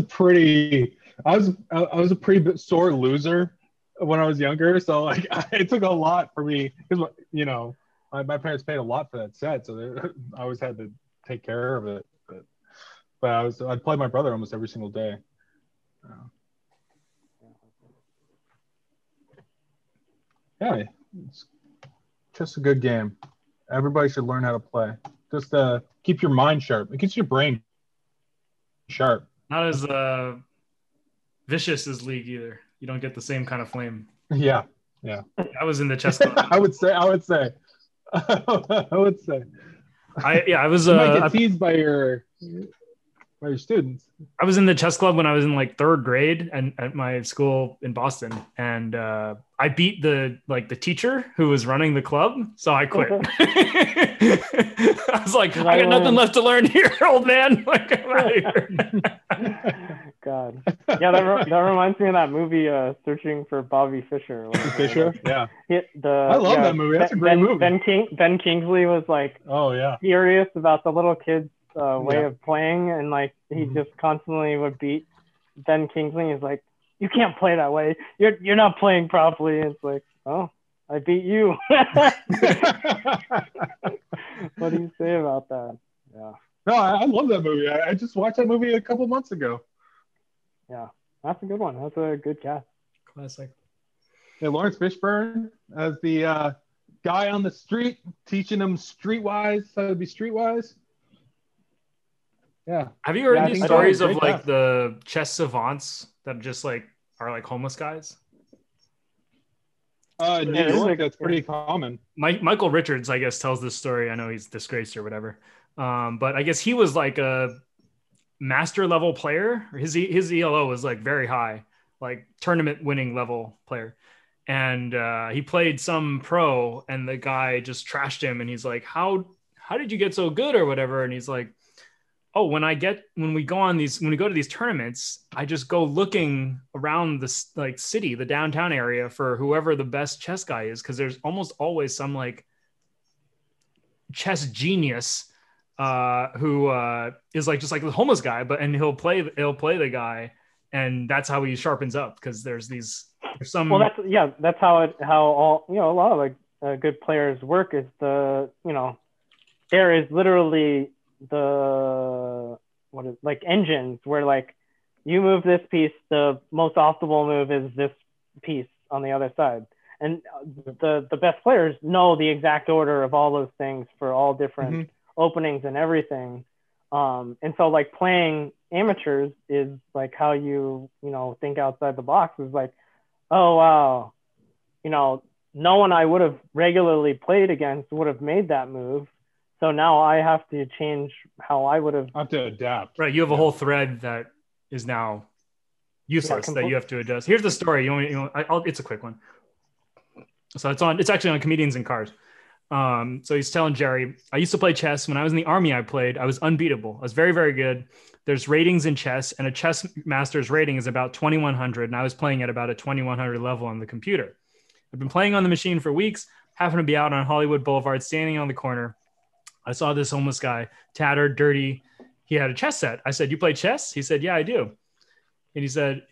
a pretty sore loser when I was younger. So it took a lot for me, because my parents paid a lot for that set, so I always had to take care of it. But I'd play my brother almost every single day. Yeah. It's just a good game. Everybody should learn how to play. Just keep your mind sharp. It gets your brain sharp. Not as vicious as League either. You don't get the same kind of flame. Yeah. I was in the chess club. I would say. I was. You might get teased by your students. I was in the chess club when I was in third grade, and at my school in Boston, and I beat the teacher who was running the club, so I quit. I was like, I got nothing left to learn here, old man. I'm out of here. God, yeah, that reminds me of that movie, Searching for Bobby Fischer. Fischer, yeah. I love that movie. That's a great movie. Ben Kingsley was furious about the little kids' way of playing, and he just constantly would beat Ben Kingsley. He's like, you can't play that way. You're not playing properly. And it's I beat you. What do you say about that? Yeah. No, I love that movie. I just watched that movie a couple months ago. Yeah, that's a good one. That's a good cast. Classic. Yeah, Lawrence Fishburne as the guy on the street teaching them streetwise how to be streetwise. Yeah. Have you heard these stories of the chess savants that just are homeless guys? That's pretty common. Michael Richards, I guess, tells this story. I know he's disgraced or whatever. But I guess he was a master level player. His ELO was very high, tournament winning level player. And he played some pro, and the guy just trashed him, and he's like, how did you get so good or whatever? And he's like, oh, when we go to these tournaments, I just go looking around this city, the downtown area, for whoever the best chess guy is, because there's almost always some chess genius who is just the homeless guy, and he'll play the guy, and that's how he sharpens up, because that's how a lot of good players work, is there is literally engines where you move this piece, the most optimal move is this piece on the other side. And the best players know the exact order of all those things for all different openings and everything. And so like playing amateurs is like how you know, think outside the box is like, oh, wow, you know, no one I would have regularly played against would have made that move. So now I have to change how I would have. I have to adapt. Right. You have a whole thread that is now useless that you have to adjust. Here's the story. It's a quick one. So it's actually on Comedians in Cars. So he's telling Jerry, I used to play chess. When I was in the army, I was unbeatable. I was very, very good. There's ratings in chess, and a chess master's rating is about 2100. And I was playing at about a 2100 level on the computer. I've been playing on the machine for weeks, happened to be out on Hollywood Boulevard, standing on the corner. I saw this homeless guy, tattered, dirty. He had a chess set. I said, you play chess? He said, yeah, I do. And he said,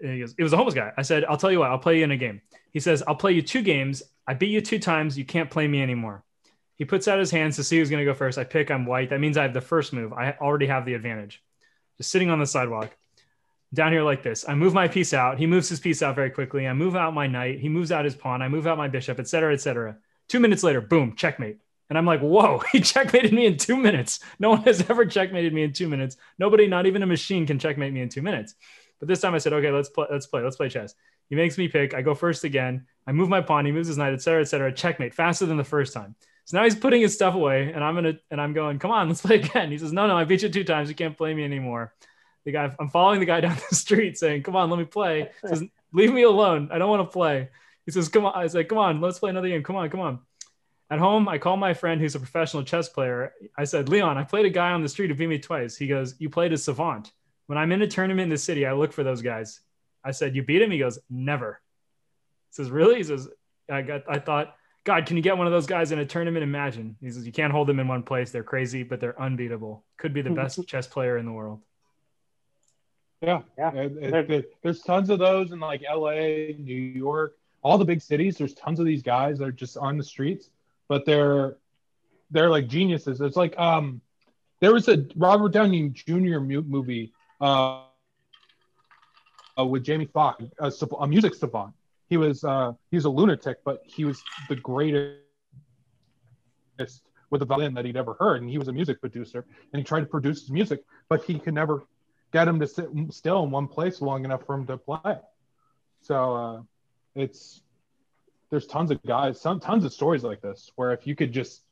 it was a homeless guy. I said, I'll tell you what, I'll play you in a game. He says, I'll play you 2 games. I beat you 2 times. You can't play me anymore. He puts out his hands to see who's going to go first. I pick, I'm white. That means I have the first move. I already have the advantage. Just sitting on the sidewalk down here like this. I move my piece out. He moves his piece out very quickly. I move out my knight. He moves out his pawn. I move out my bishop, et cetera, et cetera. 2 minutes later, boom, checkmate. And I'm like, whoa, he checkmated me in 2 minutes. No one has ever checkmated me in 2 minutes. Nobody, not even a machine, can checkmate me in 2 minutes. But this time I said, okay, let's play chess. He makes me pick. I go first again. I move my pawn. He moves his knight, et cetera, checkmate, faster than the first time. So now he's putting his stuff away, and I'm going, come on, let's play again. He says, no, I beat you 2 times. You can't play me anymore. The guy, I'm following the guy down the street saying, come on, let me play. He says, leave me alone. I don't want to play. He says, come on. I was like, come on, let's play another game. Come on. At home, I call my friend who's a professional chess player. I said, Leon, I played a guy on the street who beat me twice. He goes, you played a savant. When I'm in a tournament in the city, I look for those guys. I said, you beat him? He goes, never. He says, really? He says, I thought, God, can you get one of those guys in a tournament? Imagine. He says, you can't hold them in one place. They're crazy, but they're unbeatable. Could be the best chess player in the world. Yeah. There's tons of those in like LA, New York, all the big cities. There's tons of these guys that are just on the streets. But they're like geniuses. It's like there was a Robert Downey Jr. movie with Jamie Foxx, a music savant. He was a lunatic, but he was the greatest with the violin that he'd ever heard, and he was a music producer. And he tried to produce his music, but he could never get him to sit still in one place long enough for him to play. So there's tons of guys, tons of stories like this, where if you could just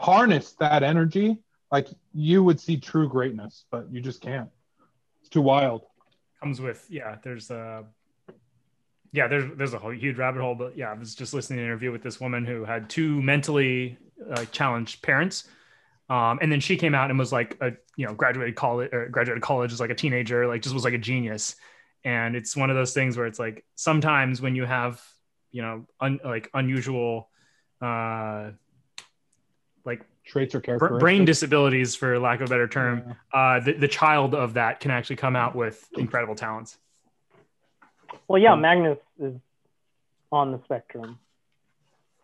harness that energy, like you would see true greatness, but you just can't. It's too wild. Comes with, there's a whole huge rabbit hole, but I was just listening to an interview with this woman who had 2 mentally challenged parents. And then she came out and was like, graduated college as like a teenager, like just was like a genius. And it's one of those things where it's like, sometimes when you have, unusual, like traits or characteristics, brain disabilities, for lack of a better term, the child of that can actually come out with incredible talents. Well, yeah, Magnus is on the spectrum.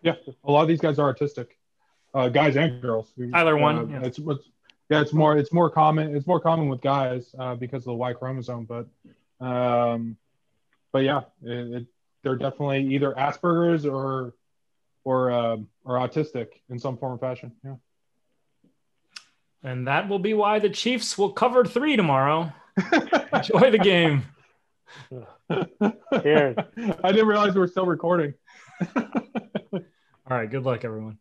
Yeah, a lot of these guys are autistic, guys and girls. Tyler one. Yeah. It's more common. It's more common with guys because of the Y chromosome, but yeah. They're definitely either Asperger's or autistic in some form or fashion. Yeah. And that will be why the Chiefs will cover 3 tomorrow. Enjoy the game. Cheers. I didn't realize we were still recording. All right. Good luck, everyone.